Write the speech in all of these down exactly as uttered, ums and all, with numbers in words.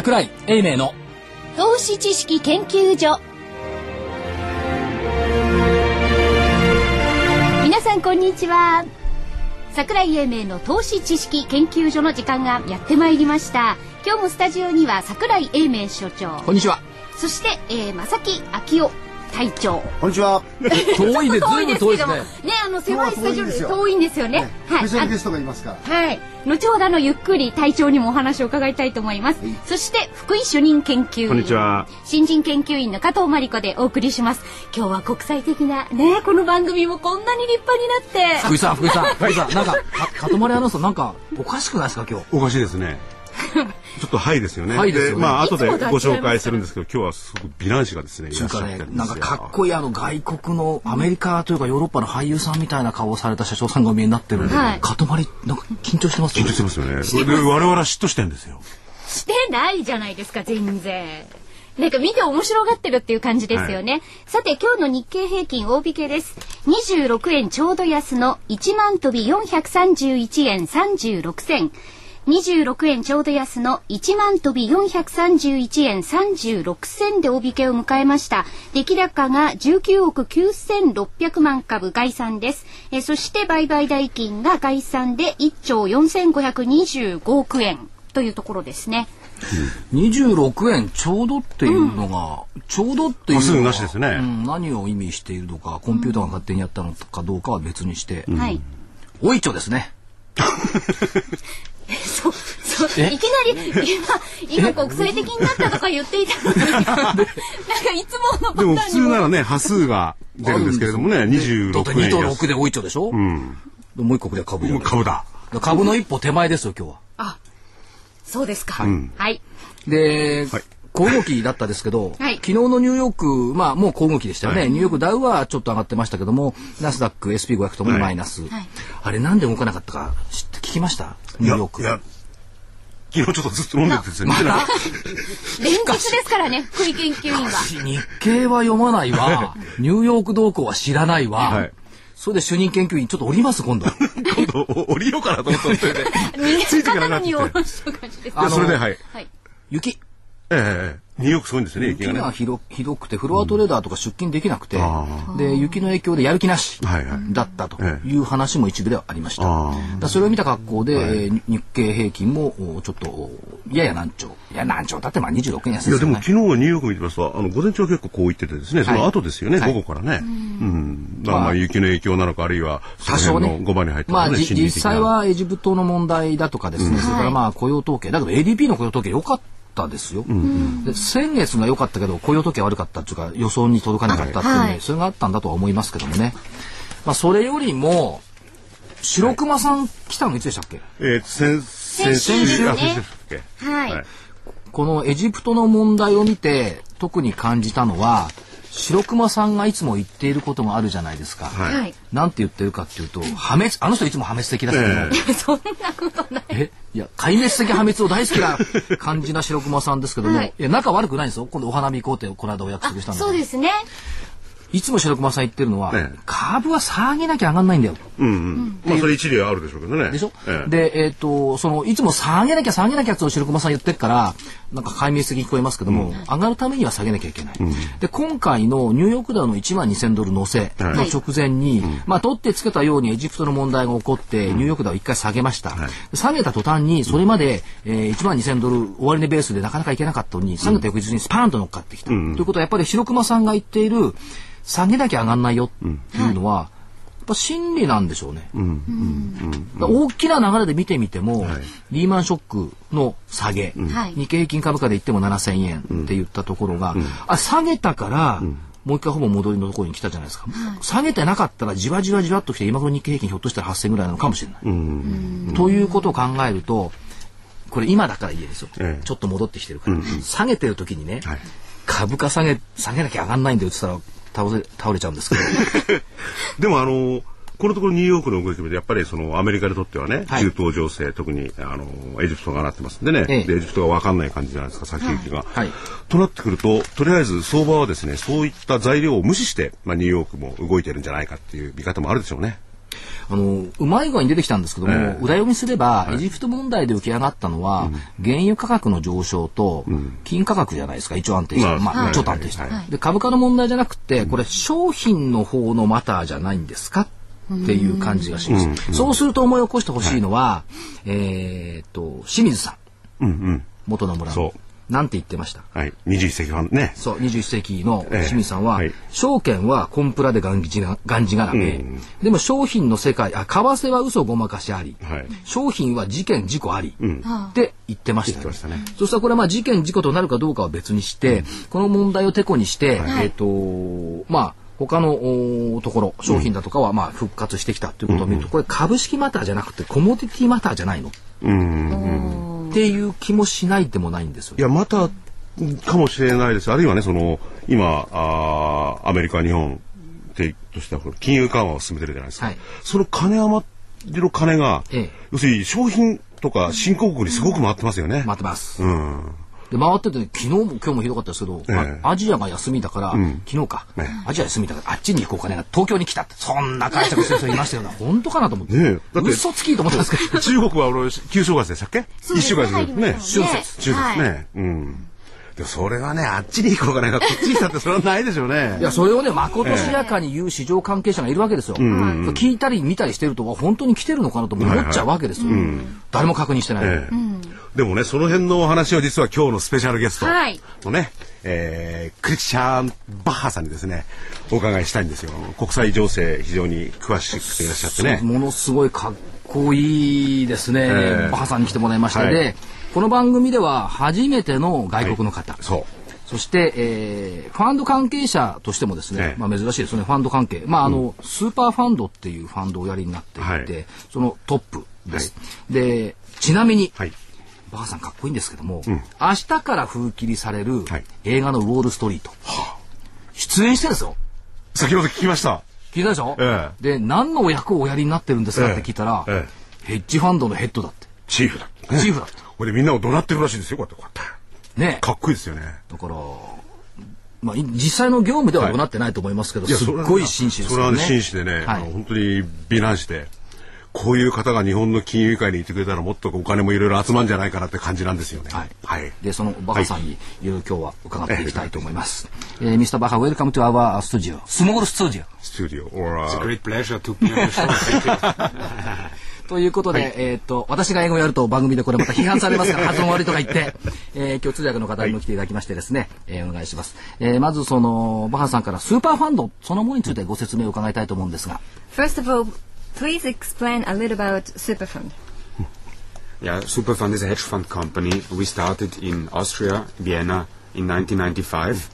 櫻井英明の投資知識研究所。皆さんこんにちは。櫻井英明の投資知識研究所の時間がやってまいりました。今日もスタジオには櫻井英明所長、こんにちは。そして、えー、正木昭夫隊長、こんにちは。遠いね、ずいぶん遠いですね。ね、あの狭いスタジオで遠いんですよね。スペシャルゲストがいますから。はい。後ほどのゆっくり隊長にもお話を伺いたいと思います。はい、そして福井主任研究員、こんにちは。新人研究員の加藤真理子でお送りします。今日は国際的なね、この番組もこんなに立派になって。福井さん、福井さん、福井さん、なんか加藤真理アナウンサーなんかおかしくないですか今日。おかしいですね。ちょっとハイですよね。で、まあ後でご紹介するんですけど、今日はすごく美男子がですね、いらっしゃってるんですよ。なんかかっこいい、あの外国のアメリカというかヨーロッパの俳優さんみたいな顔をされた社長さんがお見えになってるんで、かとまりなんか緊張してますよね。緊張してますよね。それで我々は嫉妬してるんですよ。してないじゃないですか全然。なんか見て面白がってるっていう感じですよね。はい、さて今日の日経平均大引けです。にじゅうろくえんちょうど安のいちまん飛びよんひゃくさんじゅういちえんさんじゅうろくせん。にじゅうろくえんちょうど安のいちまん飛びよんひゃくさんじゅういちえんさんじゅうろくせんで大引けを迎えました。出来高がじゅうきゅうおくきゅうせんろっぴゃくまんかぶ概算です。えそして売買代金が概算でいっちょうよんせんごひゃくにじゅうごおくえんというところですね。うん、にじゅうろくえんちょうどっていうのが、うん、ちょうどっていうのが、ね、うん、何を意味しているのか、コンピューターが勝手にやったのかどうかは別にして、うん、はい、おいちょですね。そうそういきなり今今国際的になったとか言っていたのになんかいつものパターンにもでも普通ならね、端数が出るんですけれどもね、にじゅうろくえん安だってにとろくで多いちょでしょ、うん、もう一個これは株だ株だ株の一歩手前ですよ今日は。あ、そうですか。はい。で、小動きだったですけど、はい、昨日のニューヨーク、まあもう小動きでしたよね。はい、ニューヨークダウはちょっと上がってましたけども、ナスダック エスピーごひゃく ともマイナス、はい、あれなんで動かなかったか知って聞きました？ニューヨーク。いや昨日ちょっとずっと飲んでてですね、まだ連日ですからね、福井研究員は。日経は読まないわ、ニューヨーク動向は知らないわ、はい、それで主任研究員ちょっと降ります今度今度降りようかなと思ったんですよね。ついてからなってきて、それではい、雪、ええ、ニューヨークすごいんですね。雪がひどくてフロアトレーダーとか出勤できなくて、で雪の影響でやる気なしだったという話も一部ではありました。それを見た格好で日経平均もちょっとやや難聴、いや難聴だってまあにじゅうろくえん安ですよね。いやでも昨日はニューヨーク見てますと、あの午前中は結構こう言っててですね、その後ですよね、午後からね、まあ雪の影響なのか、あるいは多少ねごばんに入ってますね。実際はエジプトの問題だとかですね、それからまあ雇用統計だけど エーディーピー の雇用統計良かったですよ。うん、で先月が良かったけど雇用時計悪かったというか予想に届かなかったっていう、ね、はい、それがあったんだとは思いますけどもね。まあ、それよりも白熊さん来たのいつでしたっけ？えー、先先週ね。はい。はい、このエジプトの問題を見て特に感じたのは、白熊さんがいつも言っていることがあるじゃないですか。はい、なんて言ってるかっていうと、破滅、あの人いつも破滅的だけど、えー、そんなことない。え、いや壊滅的破滅を大好きな感じな白熊さんですけども、はい、いや仲悪くないんですよ。今度お花見行こうってこの間お約束したんで。そうですね。いつも白熊さん言ってるのは、ええ、株は下げなきゃ上がんないんだよ。うんうん。まあそれ一理あるでしょうけどね。でしょ。ええ、で、えっとそのいつも下げなきゃ下げなきゃと白熊さん言ってるから、なんか壊滅的に聞こえますけども、うん、上がるためには下げなきゃいけない。うん、で今回のニューヨークダウのいちまんにせんドル乗せの直前に、はい、まあ取ってつけたようにエジプトの問題が起こって、うん、ニューヨークダウ一回下げました。はい、下げた途端にそれまで、えー、いちまんにせんドル終値ベースでなかなかいけなかったのに、下げた翌日にスパーンと乗っかってきた。うん、ということはやっぱり白熊さんが言っている下げなきゃ上がんないよっていうのは、うん、やっぱ心理なんでしょうね。大きな流れで見てみても、はい、リーマンショックの下げ、うん、日経平均株価で言ってもななせんえんって言ったところが、うん、あ下げたから、うん、もう一回ほぼ戻りのところに来たじゃないですか。うん、下げてなかったらじわじわじわっと来て、今頃日経平均ひょっとしたらはっせんぐらいなのかもしれない。うん、ということを考えると、これ今だから言えですよ、ええ、ちょっと戻ってきてるから、うん、下げてる時にね、はい、株価下げ下げなきゃ上がんないんだよって言ったら倒れ、倒れちゃうんですけどでもあのこのところニューヨークの動きでやっぱりそのアメリカにとってはね、はい、中東情勢特にあのエジプトが上がってますんでね、ええ、でエジプトが分かんない感じじゃないですか先行きが、はいはい、となってくるととりあえず相場はですねそういった材料を無視して、まあ、ニューヨークも動いてるんじゃないかっていう見方もあるでしょうね。あのうまい具合に出てきたんですけども、えー、裏読みすれば、はい、エジプト問題で浮き上がったのは、うん、原油価格の上昇と、うん、金価格じゃないですか。一応安定した、まあはい、ちょっと安定した、はい、で株価の問題じゃなくて、これ商品の方のマターじゃないんですかっていう感じがします、うんうん、そうすると思い起こしてほしいのは、はい、えー、っと清水さん、うんうん、元の村のなんて言ってました、はい、にじゅういっ世紀はね、そうにじゅういっ世紀の清水さんは、えーはい、証券はコンプラでがんじがらめ、うん、でも商品の世界あ為替は嘘ごまかしあり、はい、商品は事件事故あり、うん、って言ってましたね。そしたらこれはまあ事件事故となるかどうかは別にして、うん、この問題をてこにして、はい、えー、っとまあ他のところ商品だとかはまあ復活してきたということを見ると、うん、これ株式マターじゃなくてコモディティマターじゃないの、うんうん、っていう気もしないでもないんですよ、ね、いやマターかもしれないです。あるいはねその今あアメリカ日本としては金融緩和を進めてるじゃないですか、はい、その金余りの金が、ええ、要するに商品とか新興国にすごく回ってますよね。回ってます、うんで回ってて昨日も今日もひどかったですけど、えーまあ、アジアが休みだから、うん、昨日か、えー、アジア休みだからあっちに行こうかねが東京に来たってそんな解釈してる人いましたよね本当かなと思って、ね、だって嘘つきと思ったんですけど中国は俺旧正月でしたっけいっしゅうかんです ね, ね春節中節ね、はい、うんでそれはねあっちに行こうかねこっちにしたってそれはないでしょうねいやそれをねまことしやかに言う市場関係者がいるわけですよ、えー、聞いたり見たりしてると本当に来てるのかなと思っちゃうわけですよ、はいはいうん、誰も確認してない、えーうん、でもねその辺のお話を実は今日のスペシャルゲストのね、はいえー、クリスチャン・バッハさんにですねお伺いしたいんですよ。国際情勢非常に詳しくていらっしゃってねものすごいかっこいいですね、えー、バッハさんに来てもらいました、はい、でこの番組では初めての外国の方、はい、そうそして、えー、ファンド関係者としてもですね、ええ、まあ、珍しいですねファンド関係、まああのうん、スーパーファンドっていうファンドをおやりになっていて、はい、そのトップです、はい、でちなみに、はい、バカさんかっこいいんですけども、うん、明日から封切りされる映画のウォールストリート、はい、出演してるんですよ。先ほど聞きました聞いたでしょ、ええ、で何の役をおやりになってるんですかって聞いたら、ええ、ヘッジファンドのヘッドだってチーフだチーフだってこれみんなを怒鳴ってるらしいですよ。こうやってこうやってねかっこいいですよね。だからまあ実際の業務では怒鳴ってないと思いますけど、はい、すっごい紳士ですよね。それはね紳士でね、はい、あの本当に美男子でこういう方が日本の金融界にいてくれたらもっとお金もいろいろ集まるんじゃないかなって感じなんですよね。はい、はい、でそのバカさんにいろいろ今日は伺っていきたいと思います。えミスターバカウェルカムトゥアワースタジオスモールスタジオスタジオ or a great pleasure to be on the show。ということで、はい、えっ、ー、と私が英語をやると番組でこれまた批判されますから発音悪いとか言って、えー、今日通訳の方にも来ていただきましてですね、はいえー、お願いします、えー、まずそのバハさんからスーパーファンドそのものについてご説明を伺いたいと思うんですが First of all, please explain a little about super fund. Yeah, super fund is a hedge fund company. We started in Austria, Vienna in nineteen ninety-five.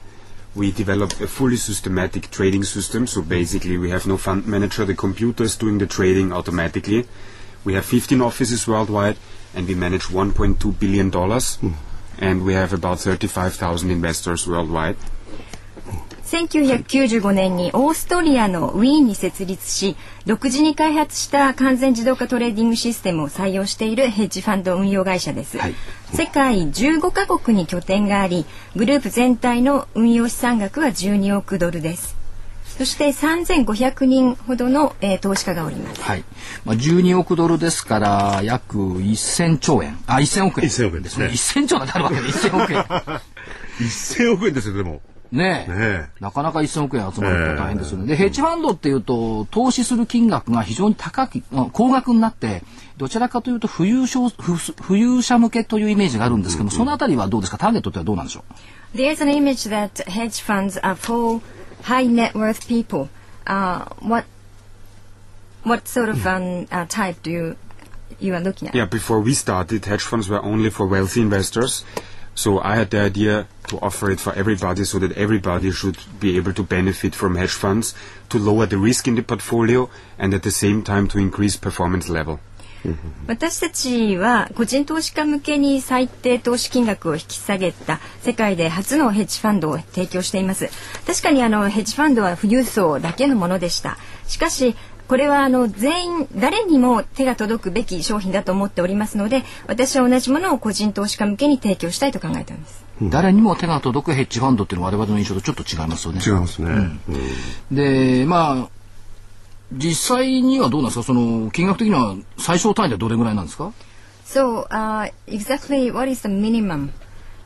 We developed a fully systematic trading system. So basically we have no fund manager. The computer is doing the trading automatically.We have fifteen offices worldwide, and we manage one point two billion dollars, mm. and we have about thirty-five thousand investors worldwide. せんきゅうひゃくきゅうじゅうごねんにオーストリアのウィーンに設立し、独自に開発した完全自動化トレーディングシステムを採用しているヘッジファンド運用会社です。はい、世界じゅうごかこくに拠点があり、グループ全体の運用資産額はじゅうにおくドルです。そしてさんぜんごひゃくにんほどの、えー、投資家がおります。はい。まあじゅうにおくドルですから約せんちょうえん、あせんおくえん、せんおくえんですね。せんちょうなんてあるわけでせんおくえん。せんおくえんですよでも。ねえ、ねえなかなかせんおくえん集まると大変ですよね。でヘッジファンドっていうと投資する金額が非常に高き高額になってどちらかというと富裕者富裕者向けというイメージがあるんですけども、うんうん、そのあたりはどうですか。ターゲットってはどうなんでしょう。There's an image that hedge funds are for high net worth people. Uh, what what sort of um, uh, type do you you are looking at? Yeah, before we started, hedge funds were only for wealthy investors. So I had the idea to offer it for everybody, so that everybody should be able to benefit from hedge funds, to lower the risk in the portfolio, and at the same time to increase performance level.私たちは個人投資家向けに最低投資金額を引き下げた世界で初のヘッジファンドを提供しています。確かにあのヘッジファンドは富裕層だけのものでした。しかしこれはあの全員誰にも手が届くべき商品だと思っておりますので、私は同じものを個人投資家向けに提供したいと考えています。誰にも手が届くヘッジファンドっていうのは我々の印象とちょっと違いますよね。違いますね。うん、でまあ実際にはどうなんですか、その金額的には最小単位でどれぐらいなんですか。 So、uh, exactly what is the minimum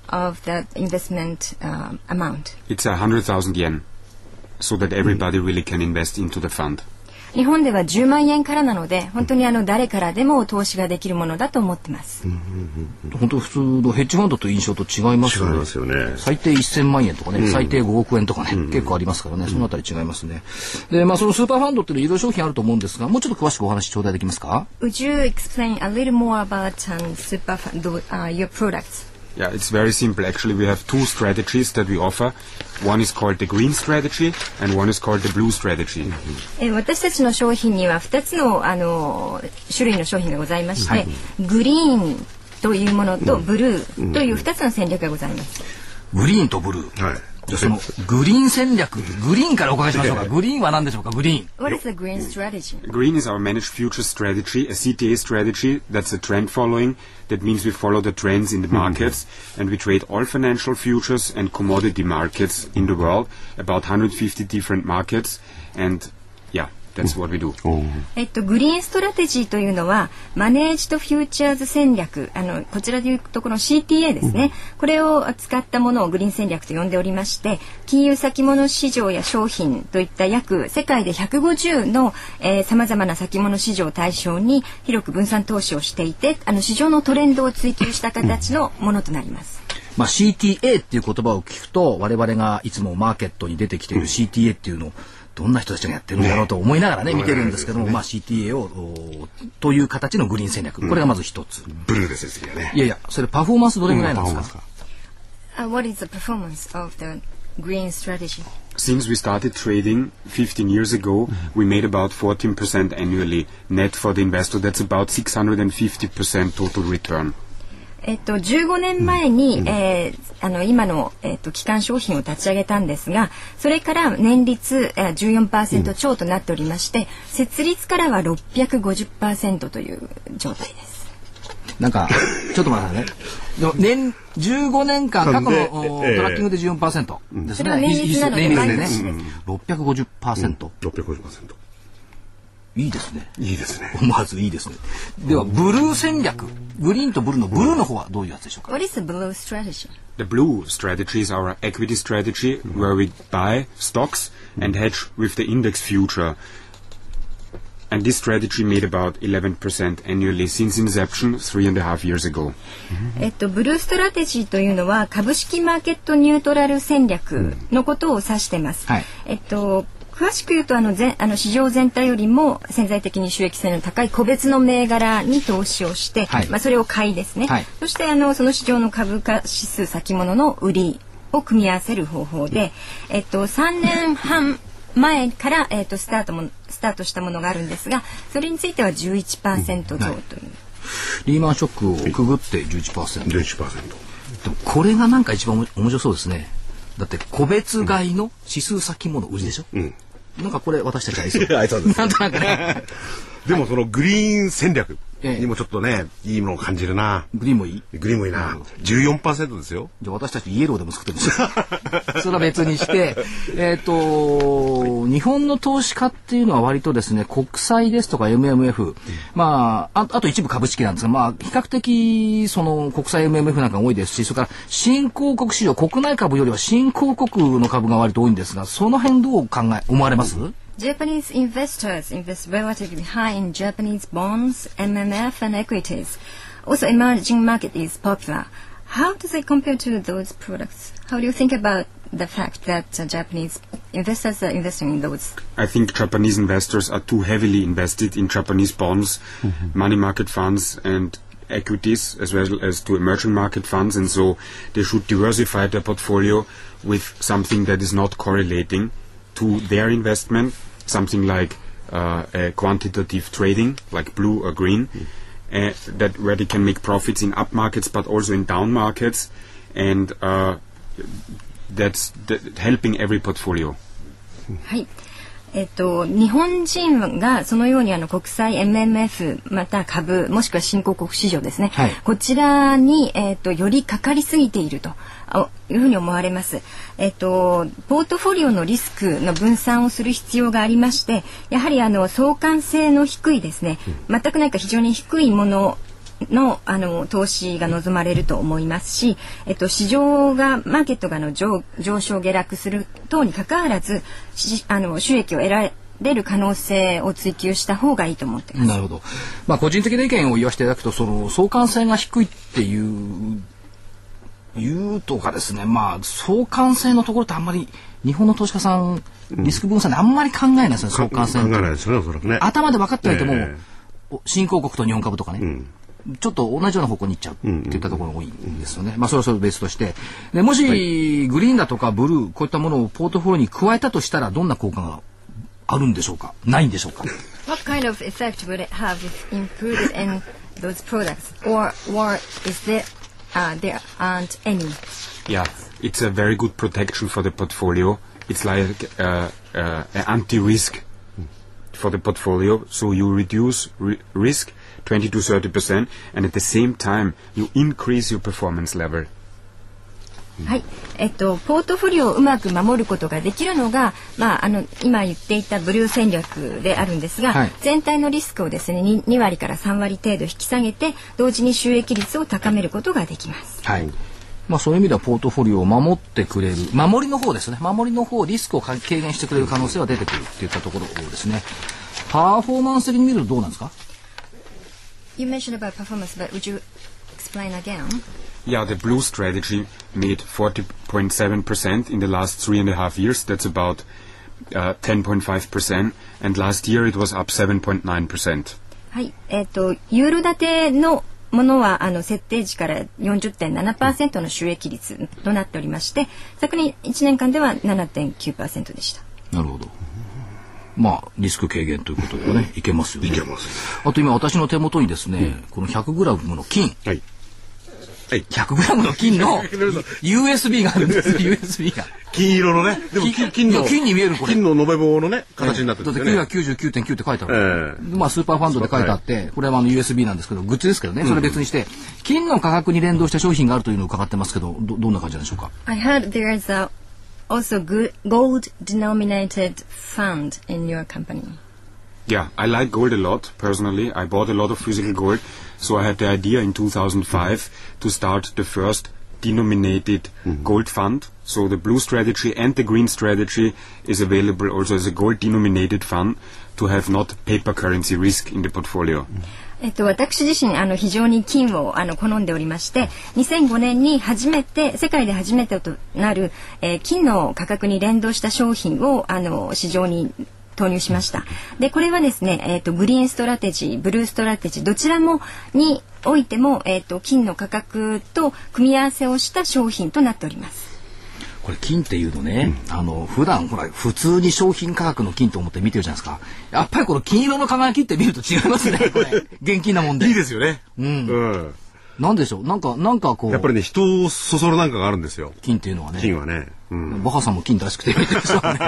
of that investment、uh, amount? It's one hundred thousand yen, so that everybody really can invest into the fund. 日本ではじゅうまんえんからなので、本当にあの誰からでも投資ができるものだと思ってます。本当普通のヘッジファンドという印象と違いますよね。違いますよね。最低せんまんえんとかね、うん、最低ごおくえんとかね、うん、結構ありますからね、そのあたり違いますね。で、まあそのスーパーファンドっていうのはいろいろ商品あると思うんですが、もうちょっと詳しくお話頂戴できますか。Would you explain a little more about super fund your products? Yeah, it's very simple. Actually, we have two strategies that we offer. One is called the green strategy, and one is called the blue strategy. 私たちの商品にはふたつのあの種類の商品がございまして、グリーンというものとブルーというふたつの戦略がございます。グリーンとブルー。はい。じゃあそのグリーン戦略、グリーンからお伺いしましょうか。グリーンは何でしょうか。グリーン。What is the green strategy? Green is our managed future strategy, a シーティーエー strategy. That's a trend following.That means we follow the trends in the markets and we trade all financial futures and commodity markets in the world, about one hundred fifty different markets, and yeah, that's what we do. えっとグリーンストラテジーというのはマネージドフューチャーズ戦略、あのこちらでいうとこの シーティーエー ですね。これを使ったものをグリーン戦略と呼んでおりまして、金融先物市場や商品といった約世界でひゃくごじゅうのさまざまな先物市場を対象に広く分散投資をしていて、あの市場のトレンドを追求した形のものとなります。まあ シーティーエー っていう言葉を聞くと我々がいつもマーケットに出てきている シーティーエー っていうのをどんな人たちがやってるんだろうと思いながらね見てるんですけども、まあ シーティーエー をという形のグリーン戦略、これがまず一つ。ブルーですよね。いやいや、それパフォーマンスどれぐらいなんですか。What is the performance of the green strategy? Since we started trading fifteen years ago, we made about fourteen percent annually net for the investor. That's about six hundred fifty percent total return.えっと、じゅうごねんまえに、うんえー、あの今の、えっと、基幹商品を立ち上げたんですが、それから年率、えー、じゅうよんパーセント 超となっておりまして、設立からは ろっぴゃくごじゅっパーセント という状態です。なんかちょっと待ってね。年じゅうごねんかん過去のトラッキングで じゅうよんパーセント ですね。年率なので毎年ね。ろっぴゃくごじゅっパーセント。ろっぴゃくごじゅっパーセント。いいですね。いいですね。思わずいいですね。ではブルー戦略、グリーンとブルーのブルーの方はどういうやつでしょうか。What is the blue strategy? The blue strategy is our equity strategy where we buy stocks and hedge with the index future. And this strategy made about eleven percent annually since inception three and a half years ago. えっとブルーストラテジーというのは株式マーケットニュートラル戦略のことを指してます。はい。えっと。詳しく言うとあの全あの市場全体よりも潜在的に収益性の高い個別の銘柄に投資をして、はい、まあそれを買いですね、はい、そしてあのその市場の株価指数先物の売りを組み合わせる方法で、えっと、さんねんはん前から、えっと、スタートもスタートしたものがあるんですが、それについては じゅういちパーセント 増という、はい、リーマンショックをくぐって じゅういちパーセント、 じゅういちパーセント でもこれがなんか一番面白そうですね。だって個別買いの指数先物売りでしょ、うんうん、なんかこれ私たちが言いそうです。なんとなくね。でもそのグリーン戦略にもちょっとね、いいものを感じるな。グリーンもいい。グリーンもいいな。じゅうよんパーセントですよ。じゃあ私たちイエローでも作ってますよ。それは別にして、えっと日本の投資家っていうのは割とですね、国債ですとか エムエムエフ、まあ あ, あと一部株式なんですが、まあ比較的その国債 エムエムエフ なんかが多いですし、それから新興国市場、国内株よりは新興国の株が割と多いんですが、その辺どう考え思われます？Japanese investors invest relatively high in Japanese bonds, M M F, and equities. Also, emerging market is popular. How do they compare to those products? How do you think about the fact that uh, Japanese investors are investing in those? I think Japanese investors are too heavily invested in Japanese bonds, mm-hmm. money market funds, and equities, as well as to emerging market funds, and so they should diversify their portfolio with something that is not correlating to their investment.Something like uh, uh, quantitative trading, like blue or green, uh, that where they can make profits in up markets, but also in down markets, and uh, that's th helping every portfolio. はい。えっと、日本人がそのようにあの国債 エムエムエフ また株もしくは新興国市場ですね、はい、こちらに、えっと、よりかかりすぎているというふうに思われます、えっと、ポートフォリオのリスクの分散をする必要がありまして、やはりあの相関性の低いですね、全くなんか非常に低いものの、 あの投資が望まれると思いますし、えっと、市場がマーケットがの 上, 上昇下落する等にかかわらずあの収益を得られ出る可能性を追求した方がいいと思っています。なるほど、まあ、個人的な意見を言わせていただくと、その相関性が低いっていういうとかですね、まあ、相関性のところってあんまり日本の投資家さんリスク分散であんまり考えないですね、うん、相関性考えないですね、おそらくね。頭で分かってないともう、えー、新興国と日本株とかね、うん、ちょっと同じような方向に行っちゃうっていったところが多いんですよね。まあそれはそれベースとして。でもし、はい、グリーンだとかブルーこういったものをポートフォリオに加えたとしたらどんな効果があるんでしょうか、ないんでしょうか。What kind of effect would it have if included in those products, or or is there、uh, there aren't any? Yeah, it's a very good protection for the portfolio. It's like uh, uh, an anti-risk for the portfolio. So you reduce re- risk.twenty to thirty percent, and at the same time, you increase your performance level.はい、えっと、ポートフォリオをうまく守ることができるのが、まあ、あの今言っていたブルー戦略であるんですが、はい、全体のリスクをですね 2, 2割からさん割程度引き下げて同時に収益率を高めることができます、はい。まあ、そういう意味ではポートフォリオを守ってくれる守りの方ですね、守りの方リスクを軽減してくれる可能性は出てくるといったところですね。パフォーマンス的に見るとどうなんですか。You mentioned about performance, but would you explain again? Yeah, the blue strategy made forty point seven percent in the last three and a half years. That's about uh, ten point five percent. And last year it was up seven point nine percent. はい、えっと、ユーロ建てのものはあの設定時から forty point seven percent の収益率となっておりまして、昨年いちねんかんでは seven point nine percent でした。なるほど。まあ、リスク軽減ということではね、いけますよね。いけます。あと今、私の手元にですね、うん、このひゃくグラムの金。はい。はい。ひゃくグラムの金の ユーエスビー があるんです。ユーエスビー が。金色のね。でも金、金の。金に見えるこれ。金の延べ棒のね、形になってるんですよね。だって金は きゅうじゅうきゅうてんきゅう って書いてある。えー、まあ、スーパーファンドで書いてあって、これはあの ユーエスビー なんですけど、グッズですけどね、それ別にして、うん、金の価格に連動した商品があるというのを伺ってますけど、ど、どんな感じなんでしょうか。I heard there is a...Also, gold-denominated fund in your company. Yeah, I like gold a lot, personally. I bought a lot of physical gold, so I had the idea in two thousand five to start the first denominated mm-hmm. gold fund. So the blue strategy and the green strategy is available also as a gold-denominated fund to have not paper currency risk in the portfolio. Mm-hmm.えっと、私自身あの非常に金をあの好んでおりまして、にせんごねんに初めて世界で初めてとなる、えー、金の価格に連動した商品をあの市場に投入しました。でこれはですね、えー、とグリーンストラテジーブルーストラテジーどちらもにおいても、えー、と金の価格と組み合わせをした商品となっております。これ金っていうのね、うん、あの普段ほら普通に商品価格の金と思って見てるじゃないですか。やっぱりこの金色の輝きって見ると違いますね。これ現金なもんでいいですよね。うん。うん、なんでしょう。なんかなんかこうやっぱりね人をそそるなんかがあるんですよ。金っていうのはね。金はね。うん、バカさんも金大好きで見てる人はね。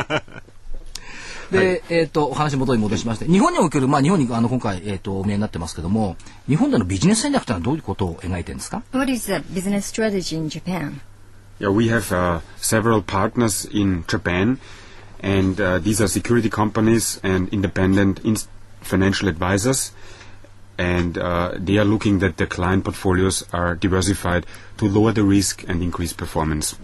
で、はい、えっ、ー、とお話元に戻しまして、日本におけるまあ日本にあの今回えっ、ー、とお見えになってますけども、日本でのビジネス戦略というのはどういうことを描いてるんですか。What is the business strategy in Japan?Yeah, we have uh, several partners in Japan, and uh, these are security companies and independent ins- financial advisors, and uh, they are looking that their client portfolios are diversified to lower the risk and increase performance.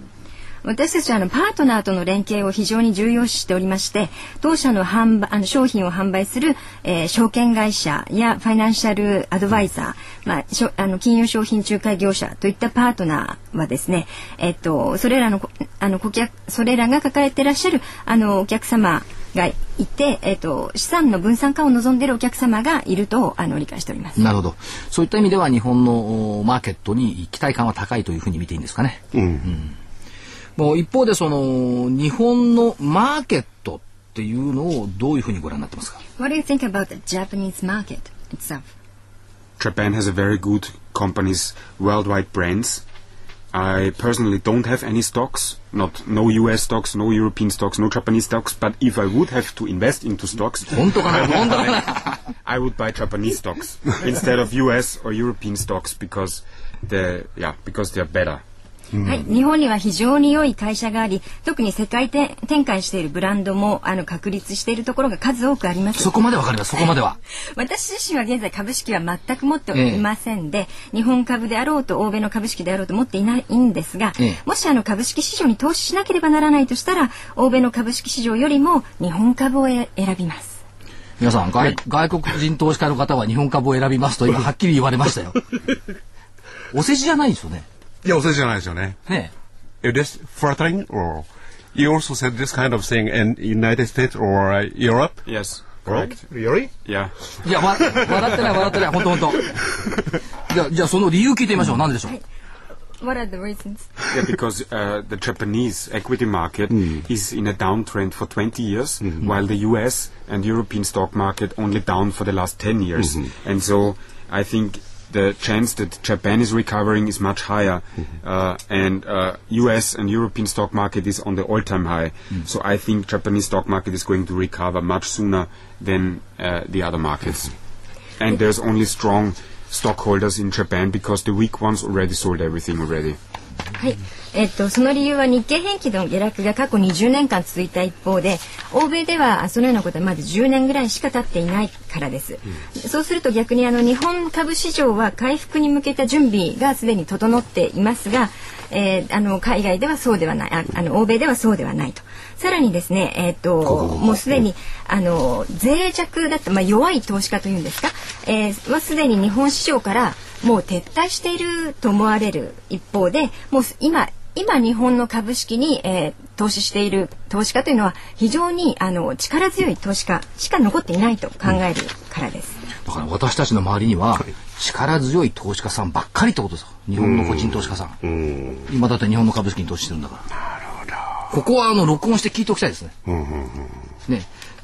私たちはあのパートナーとの連携を非常に重要視しておりまして、当社 の, 販売あの商品を販売する、えー、証券会社やファイナンシャルアドバイザー、まあ、しょあの金融商品仲介業者といったパートナーはですね、えー、とそれらのあの顧客それらが抱えていらっしゃるあのお客様がいて、えー、と資産の分散化を望んでいるお客様がいるとあの理解しております。なるほど。そういった意味では日本のマーケットに期待感は高いというふうに見ていいんですかね。うん、うん、もう一方でその日本のマーケットっていうのをどういうふうにご覧になってますか。 What do you think about the Japanese market itself? Japan has a very good companies, worldwide brands. I personally don't have any stocks, not no U S stocks, no European stocks, no Japanese stocks, but if I would have to invest into stocks, I would buy Japanese stocks instead of U S or European stocks because the yeah, because they are better. はい、日本には非常に良い会社があり、特に世界展開しているブランドもあの確立しているところが数多くあります。そこまでわかります。そこまでは私自身は現在株式は全く持っていませんで、ええ、日本株であろうと欧米の株式であろうと持っていないんですが、ええ、もしあの株式市場に投資しなければならないとしたら、欧米の株式市場よりも日本株を選びます。皆さん、はい、外国人投資家の方は日本株を選びますと今はっきり言われましたよ。お世辞じゃないですよね。いや、お世辞じゃないですよね。ねえ。It is flattering, or you also said this kind of thing in United States or Europe? Yes, correct. Really? Yeah. いや、笑ってない、笑ってない、本当本当。じゃあ、じゃあその理由聞いてみましょう。何でしょう。What are the reasons? Yeah, because uh, the Japanese equity market mm. is in a downtrend for twenty years, mm-hmm. while the U S and European stock market only down for the last ten years. Mm-hmm. And so I think the chance that Japan is recovering is much higher, mm-hmm. uh, and uh, U S and European stock market is on the all-time high. Mm. So I think Japanese stock market is going to recover much sooner than uh, the other markets. Mm-hmm. And there's only strong stockholders in Japan because the weak ones already sold everything already. はい、えっと、その理由は日経平均の下落が過去にじゅうねんかん続いた一方で、欧米ではそのようなことはまだじゅうねんぐらいしか経っていないからです、うん、そうすると逆にあの日本株市場は回復に向けた準備がすでに整っていますが、えー、あの海外ではそうではない、あ、あの欧米ではそうではないと。さらにですね、えー、ともうすでにあの脆弱だった、まあ、弱い投資家というんですか、えー、はすでに日本市場からもう撤退していると思われる一方で、もう今今日本の株式に、えー、投資している投資家というのは非常にあの力強い投資家しか残っていないと考えるからです。だから私たちの周りには力強い投資家さんばっかりってことですか。日本の個人投資家さん、うん、今だって日本の株式に投資してるんだから。なるほど。ここはあの録音して聞いておきたいですね、うんうんうん、ね。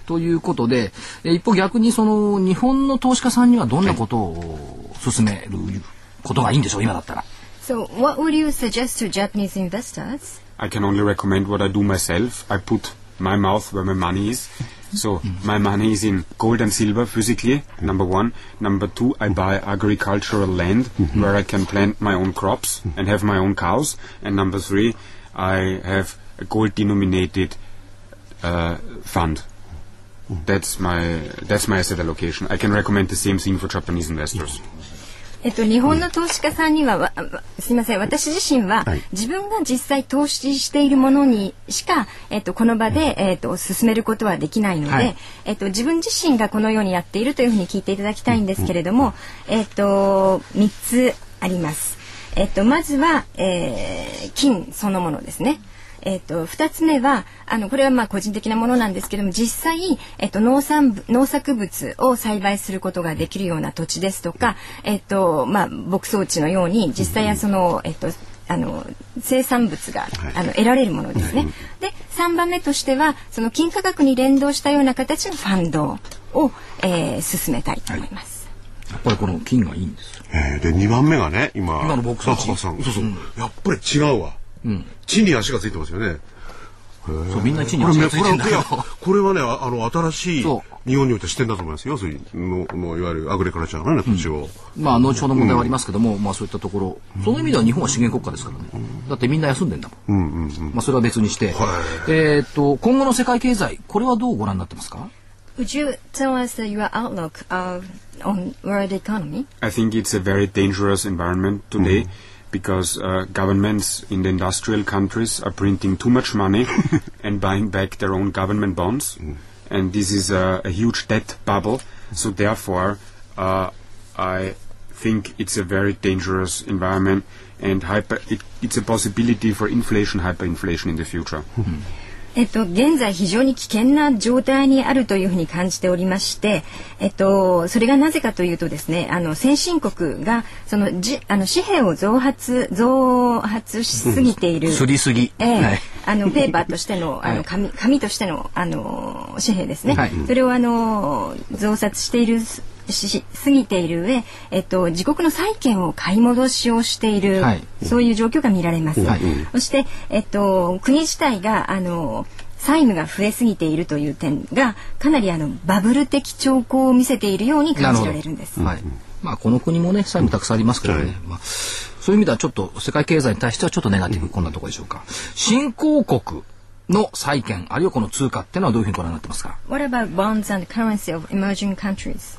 ということで、一方逆にその日本の投資家さんにはどんなことを勧めることがいいんでしょう、今だったら。So, what would you suggest to Japanese investors? I can only recommend what I do myself. I put my mouth where my money is. So, my money is in gold and silver physically, number one. Number two, I buy agricultural land where I can plant my own crops and have my own cows. And number three, I have a gold-denominated uh, fund.That's my, that's my asset allocation. I can recommend the same thing for Japanese investors. えっと、日本の投資家さんには、わ、すいません、私自身は自分が実際投資しているものにしか、えっと、この場で、えっと、進めることはできないので、はい、えっと、自分自身がこのようにやっているというふうに聞いていただきたいんですけれども、えっと、みっつあります。えっと、まずは、えー、金そのものですね。えっと、ふたつめはあのこれはまあ個人的なものなんですけども、実際、えっと、農産、農作物を栽培することができるような土地ですとか、えっとまあ、牧草地のように実際はその、えっと、あの生産物があの得られるものですね。でさんばんめとしてはその金価格に連動したような形のファンドを、えー、進めたいと思います。はい、やっぱりこの金がいいんですよ、えー、でにばんめがね、今今の牧草地さん、そうそう、うん、やっぱり違うわ。うん、地に足がついてますよね。そう、みんな地に足がついてるんだよ。これはね、あの新しい日本において視点だと思いますよ。そういうののいわゆるアグリカルチャーのね、土地を、うん、まあ農地の問題はありますけども、うん、まあそういったところ、その意味では日本は資源国家ですからね。うん、だってみんな休んでんだもん。うんうんうん、まあそれは別にして、はい、えー、っと今後の世界経済、これはどうご覧になってますか。Would you tell us your outlook of on world economy? I think it's a very dangerous environment today.、うんbecause uh, governments in the industrial countries are printing too much money and buying back their own government bonds. Mm. And this is uh, a huge debt bubble. So therefore, uh, I think it's a very dangerous environment and hyper, it, it's a possibility for inflation, hyperinflation in the future. えっと、現在非常に危険な状態にあるというふうに感じておりまして、えっと、それがなぜかというとですね、あの先進国がそのじあの紙幣を増発増発しすぎている、すりすぎ、えーはい、あのペーパーとしての、あの紙紙としてのあの紙幣ですね、はい、それをあの増刷しているしすぎている上、えっと、自国の債券を買い戻しをしている、はい、そういう状況が見られます。はい、そして、えっと、国自体があの債務が増えすぎているという点がかなりあのバブル的兆候を見せているように感じられるんです。はい、まあ、この国もね債務たくさんありますけどね、はい、まあ、そういう意味ではちょっと世界経済に対してはちょっとネガティブ、こんなところでしょうか。新興国の債券あるいはこの通貨っていうのはどういうふうにご覧になってますか。 What about bonds and currency of emerging countries?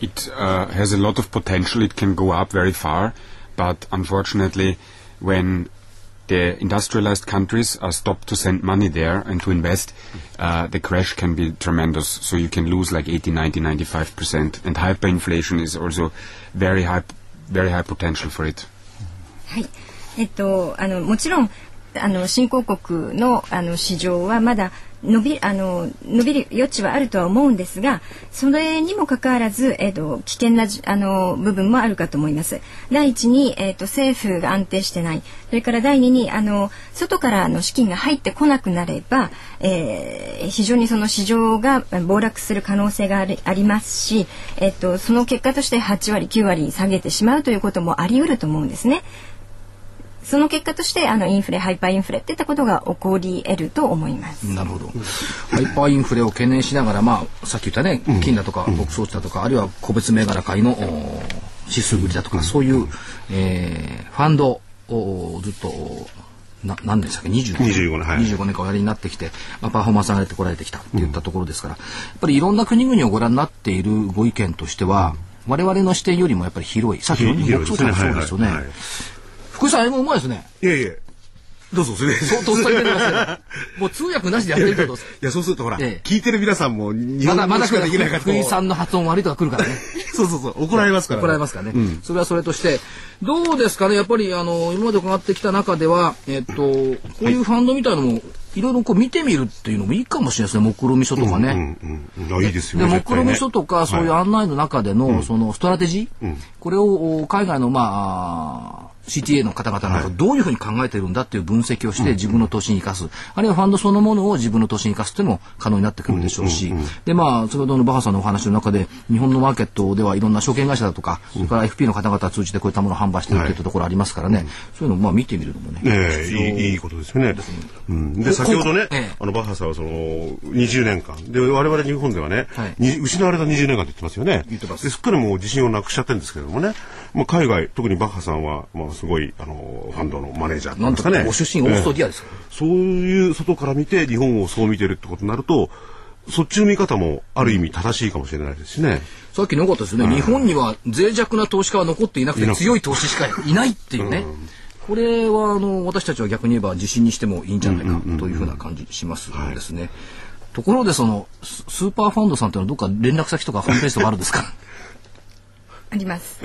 It、uh, has a lot of potential. It can go up very far, but unfortunately when the industrialized countries are stopped to send money there and to invest, uh, the crash can be tremendous. So you can lose like eighty, ninety, ninety-five percent. And hyperinflation is also very high, very high potential for it. はい、えっと、あのもちろんあの新興国のあの市場はまだ伸びあの伸びる余地はあるとは思うんですが、それにもかかわらず、えー、と危険なあの部分もあるかと思います。第一に、えー、と政府が安定してない、それから第二にあの外からの資金が入ってこなくなれば、えー、非常にその市場が暴落する可能性があ り, ありますし、えー、とその結果としてはちわりきゅうわり下げてしまうということもあり得ると思うんですね。その結果としてあのインフレ、ハイパーインフレっていったことが起こり得ると思います。なるほど。ハイパーインフレを懸念しながら、まあさっき言ったね、金だとかボックスオーチだとか、あるいは個別銘柄買いの指数売りだとか、そういう、えー、ファンドをずっとな何年でしたっけにじゅうごねん、はい、にじゅうごねんかおやりになってきて、まあ、パフォーマンス上がってこられてきたっていったところですから、やっぱりいろんな国々をご覧になっているご意見としては、我々の視点よりもやっぱり広い。さっきのボックスオーチもそうですよね。はいはいはい、福さん英語うまいですね。いやいや、どうぞそれで。そうとっさに出てますね。もう通訳なしでやってるけど。いや、いやそうするとほら、ええ、聞いてる皆さんも日本語しかできないから、福井さんの発音悪いとか来るからね。そうそうそう、怒られますから、ね。怒られますからね、うん。それはそれとしてどうですかね。やっぱりあの今まで伺ってきた中では、えっとこういうファンドみたいなのも、はい、いろいろこう見てみるっていうのもいいかもしれないですね。目論見書とかね。うんうんうん、いいですよね。で目論見書とか、ね、そういう案内の中での、はい、そのストラテジー、うん、これを海外のまあ。シーティーエー の方々などどういうふうに考えているんだっていう分析をして自分の投資に生かす、あるいはファンドそのものを自分の投資に生かすというのも可能になってくるでしょうし、でまあ先ほどのバハさんのお話の中で日本のマーケットではいろんな証券会社だとか、それから エフピー の方々を通じてこういったものを販売しているというところありますからね、そういうのをまあ見てみるのもね、えー、いいことですよね。うん、で先ほどね、えー、あのバハさんはそのにじゅうねんかんで我々日本ではね、はい、失われたにじゅうねんかんって言ってますよね。言ってます。ですっかりもう自信をなくしちゃってるんですけれどもね、まあ、海外特にバハさんはまあすごいあのファンドのマネージャーとか、ね、なんとかご出身オーストリアです、えー、そういう外から見て日本をそう見てるってことになると、そっちの見方もある意味正しいかもしれないですしね。さっきのことですね、うん、日本には脆弱な投資家は残っていなくて強い投資しかいないっていうね、うん、これはあの私たちは逆に言えば自信にしてもいいんじゃないかというふうな感じしますですね、うんうんうん、はい、ところでそのスーパーファンドさんというのはどっか連絡先とかホームページとかあるんですか。あります。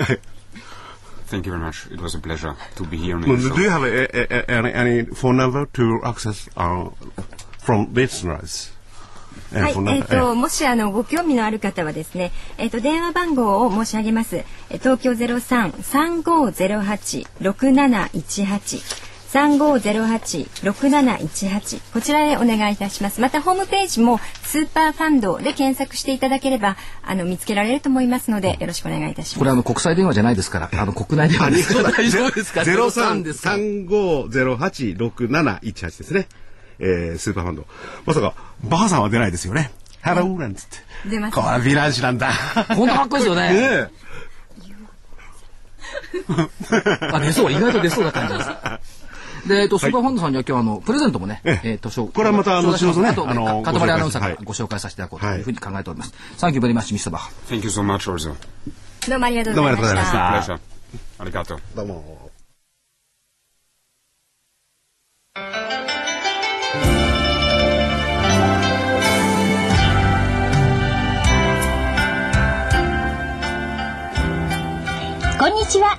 Thank you very much. It was a pleasure to be here. Do you have a, a, a, any, any phone number to access uh, from listeners?はい、えーと、もしあのご興味のある方はですね、えーと、電話番号を申し上げます。東京 ゼロさん さんごーぜろはち ろくなないちはち さんごーぜろはち ろくなないちはち こちらへお願いいたします。またホームページもスーパーファンドで検索していただければあの見つけられると思いますので、よろしくお願いいたします。これあの国際電話じゃないですから、あの国内電話ですから大丈夫ですか。ゼロさん さんごーぜろはち ろくなないちはち ですね。えー、スーパーファンド。まさかバハさんは出ないですよね。ハローなんつって。出ます。これはヴィランシなんだ。本当かっこいいですよね。あ、出そう、意外と出そうな感じです。で、えっと、スーパーファンドさんには今日あの、プレゼントもね、ええ、図書、これはまた、あの、後ほどね、あの、かたまりアナウンサーからご紹介させていただこうというふうに考えております。サンキューベリーマッシュ、ミスターバハ。Thank you so much, also. どうもありがとうございました。ありがとう。どうも。こんにちは。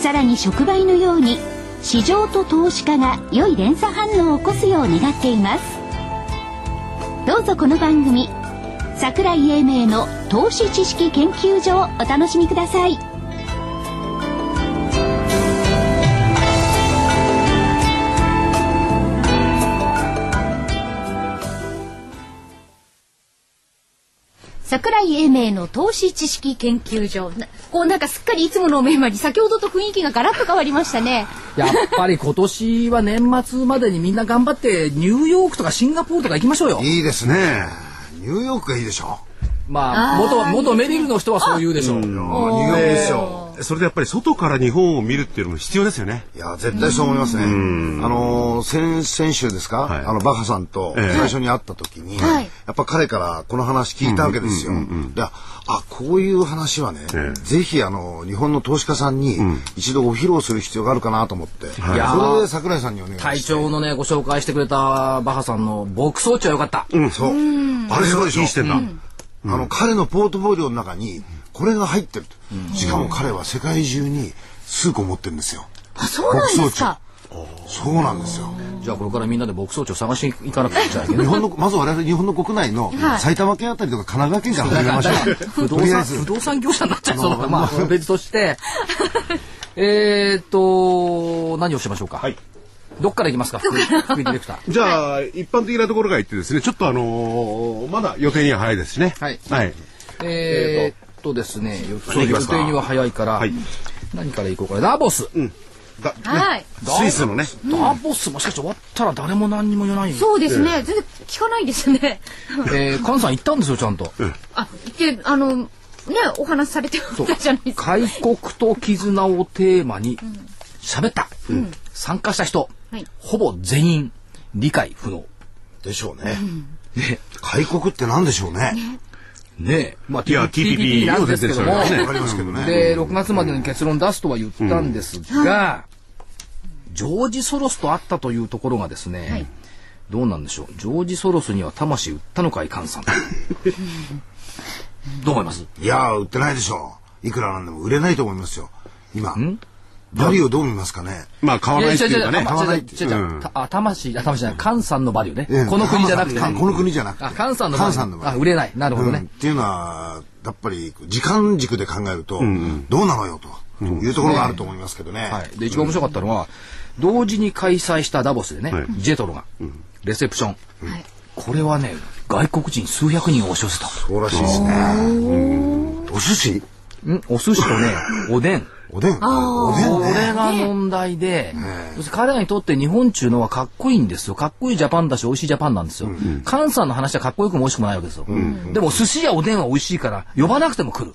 さらに触媒のように市場と投資家が良い連鎖反応を起こすよう願っています。どうぞこの番組、櫻井英明の投資知識研究所をお楽しみください。櫻井英明の投資知識研究所、こうなんかすっかりいつものメンバーに先ほどと雰囲気がガラッと変わりましたね。やっぱり今年は年末までにみんな頑張ってニューヨークとかシンガポールとか行きましょうよ。いいですね、ニューヨークがいいでしょ。まあ、あ元元メリルの人はそう言うでしょう。ニューヨークでしょ。それでやっぱり外から日本を見るっていうのも必要ですよね。いや絶対そう思いますね。あの先先週ですか、はい、あのバッハさんと最初に会った時に、はい、やっぱ彼からこの話聞いたわけですよ。で、あこういう話はね、えー、ぜひあの日本の投資家さんに一度ご披露する必要があるかなと思って、はい、いやそれで櫻井さんにお願いして。隊長のねご紹介してくれたバッハさんのボックスウォッチは良かった。うんそう。あれすごいでしょ。いいしてんだ。うんあの彼のポートフォリオの中にこれが入ってると、うん、しかも彼は世界中に数個持ってるんですよ。あ、そうなんですか。そうなんですよ。じゃあこれからみんなで牧草地を探しに行かなくちゃいけない日本のまず我々日本の国内の埼玉県あたりとか神奈川県から始めましょう。不動産不動産業者になっちゃいそうだから、まあ別としてえーっと何をしましょうか。はい、どっから行きますか。福井ディレクター。じゃあ一般的なところが行ってですね、ちょっとあのー、まだ予定には早いですしね。はい。はい、えー、っとですね、予定には早いから、はい、何から行こうか。ダボス。うん。だはい、ね。スイスのね。ダボスもしかして終わったら誰も何にも言わない。そうですね。全然聞かないですね。えー、菅さん行ったんですよちゃんと。うん、あ、行ってあのねお話しされておったじゃないですか。開国と絆をテーマに喋った。うんうん、参加した人。はい、ほぼ全員理解不能でしょうね。うん、ね開国ってなんでしょうね。ねえ、まあ ティーピーピー なんですけども、わかりますけどね。でろくがつまでに結論出すとは言ったんですが、うん、ジョージ・ソロスと会ったというところがですね、はい、どうなんでしょう。ジョージ・ソロスには魂売ったのかい菅さん。どう思います？いや売ってないでしょう。いくらなんでも売れないと思いますよ。今。んバリューどう見ますかね。まあ買わないっていうかね。買わないっていうか。あ、魂、あ、魂じゃない。菅さんのバリューね。この国じゃなくて。この国じゃなくて。あ、菅さんのバリュー。あ、売れない。なるほどね。っていうのはやっぱり時間軸で考えるとどうなのよというところがあると思いますけどね。で一番面白かったのは同時に開催したダボスでね、ジェトロがレセプション。これはね外国人数百人を押し寄せた。そうらしいですね。お寿司？うん、お寿司とねおでん。おでん。これが問題で、彼らにとって日本中のはかっこいいんですよ。かっこいいジャパンだし、美味しいジャパンなんですよ。菅さんの話はかっこよくも美味しくもないわけですよ。でも寿司やおでんは美味しいから、呼ばなくても来る。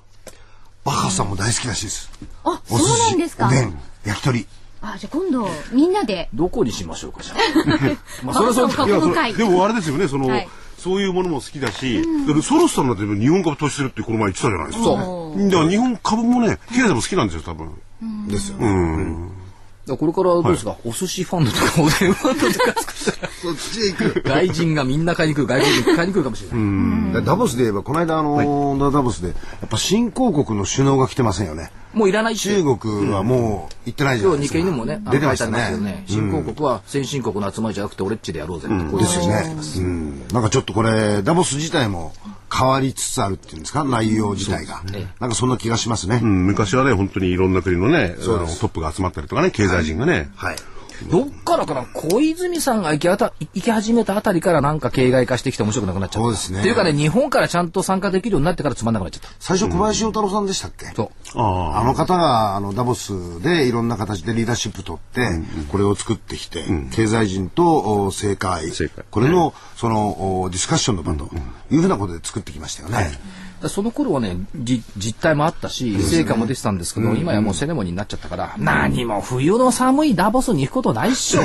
バカさんも大好きらしいです。あ、そうなんですか。おでん、焼き鳥。あ、じゃあ今度みんなで。どこにしましょうかじゃあ。まあそれはそう。でもあれですよね、その。そういうものも好きだし、ソロスさんなんて日本株投資するってこの前言ってたじゃないですか。だから日本株もね、経済も好きなんですよ多分。ですよね。これからどうですか、お寿司ファンドとかおでんファンドとか作ったらそっちへ行く。外人がみんな買いに来る、外国人買いに来るかもしれない。ダボスで言えばこの間あのダボスでやっぱ新興国の首脳が来てませんよね。もういらない。中国はもう行ってないじゃないですか。日経にもね出てましたね。新興国は先進国の集まりじゃなくて俺っちでやろうぜってですよね。なんかちょっとこれダボス自体も変わりつつあるっていうんですか、内容自体がなんかそんな気がしますね。昔はね本当にいろんな国のねトップが集まったりとかね、経済人がね。はい。どっからから小泉さんが行きあた行き始めたあたりからなんか形骸化してきて面白くなくなっちゃった。そうですね。っていうかね、日本からちゃんと参加できるようになってからつまんなくなっちゃった。最初小林洋太郎さんでしたっけ？そう。あの方があのダボスでいろんな形でリーダーシップ取ってこれを作ってきて、経済人と政界これのそのディスカッションの場というふうなことで作ってきましたよね。だその頃はねじ実態もあったし成果も出てたんですけど、うんうん、今やもうセレモニーになっちゃったから、うん、何も冬の寒いダボスに行くことないっしょ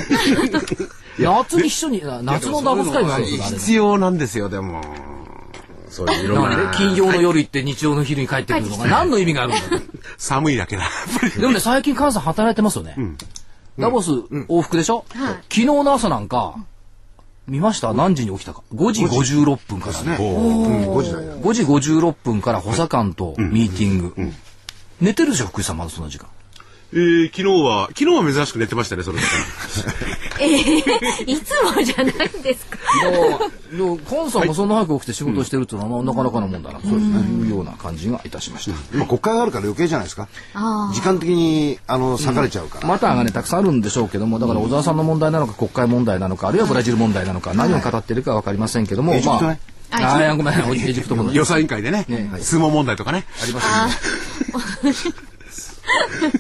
夏に一緒に夏のダボス会もあるんですよ。必要なんですよ。でもそういう色々ね、金曜の夜行って日曜の昼に帰ってくるのが何の意味があるんだって寒いだけだでもね最近関西働いてますよね、うん、ダボス往復でしょ、うん、昨日の朝なんか、うん、見ました。何時に起きたかごじごじゅうろっぷんからね、ごじごじゅうろっぷんから補佐官とミーティング、うんうんうん、寝てるでしょ福井さん。まだその時間えー、昨日は昨日は珍しく寝てましたねその時、えー、いつもじゃないですか。今さんもそんな早く起きて仕事をしてるっていうのはなかなかのもんだなというような感じがいたしました、うんまあ、国会があるから余計じゃないですか。時間的にあの割かれちゃうから、うん、マターがねたくさんあるんでしょうけども、だから小沢さんの問題なのか国会問題なのかあるいはブラジル問題なのか、はい、何を語ってるか分かりませんけども、はいまあああごめんエジプトも予算委員会でね、ねはい、相撲問題とかねありますよね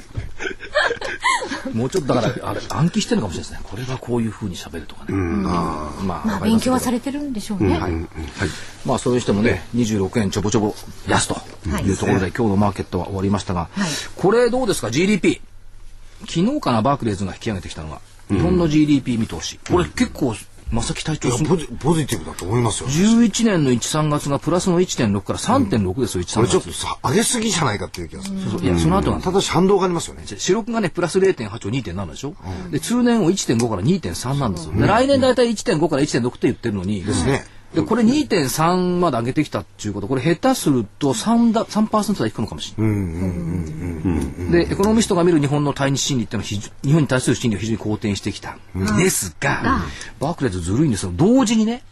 もうちょっとだからあれ暗記してるかもしれないですね。これはこういう風に喋るとかね、うんうん、あまあ、まあ、勉強はされてるんでしょうね、うんはいはい、まあそれにしてもねにじゅうろくえんちょぼちょぼ安というところで、はい、今日のマーケットは終わりましたが、はい、これどうですか ジーディーピー 昨日かなバークレーズが引き上げてきたのが日本の ジーディーピー 見通し、うん、これ結構まさき隊長ポジポジティブだと思いますよ。じゅういちねんの いちさんがつがプラスの いちてんろく から さんてんろく ですよ、うん、いちさんがつこれちょっとさ上げすぎじゃないかっていう気がする。そうそういやその後なんただし反動がありますよね。主力がねプラス れいてんはち と にてんなな でしょ、うん、で通年を いちてんご から にてんさん なんですよ、うん、で来年だいたい いちてんご から いちてんろく って言ってるのに、うん、ですねでこれ にてんさん まで上げてきたっていうことこれ下手すると 3, だ さんパーセント 台引くのかもしれない。でエコノミストが見る日本の対日心理っていうのは非日本に対する心理を非常に好転してきた、うん、ですが、うん、バークレーズずるいんですが同時にね、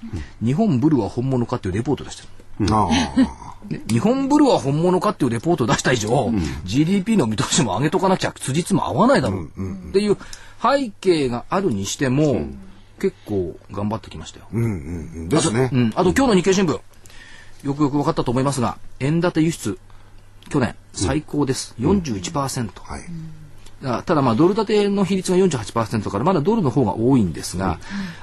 うん、日本ブルは本物かっていうレポート出してる、うん、あ日本ブルは本物かっていうレポートを出した以上、うん、ジーディーピー の見通しも上げとかなきゃ辻褄合わないだろうっていう背景があるにしても、うん結構頑張ってきましたよ。うんうんですね。うん、あと今日の日経新聞よくよく分かったと思いますが円建て輸出去年最高です、うん、よんじゅういちパーセント、うんはい、ただまあドル建ての比率が よんじゅうはちパーセント からまだドルの方が多いんですが、はい、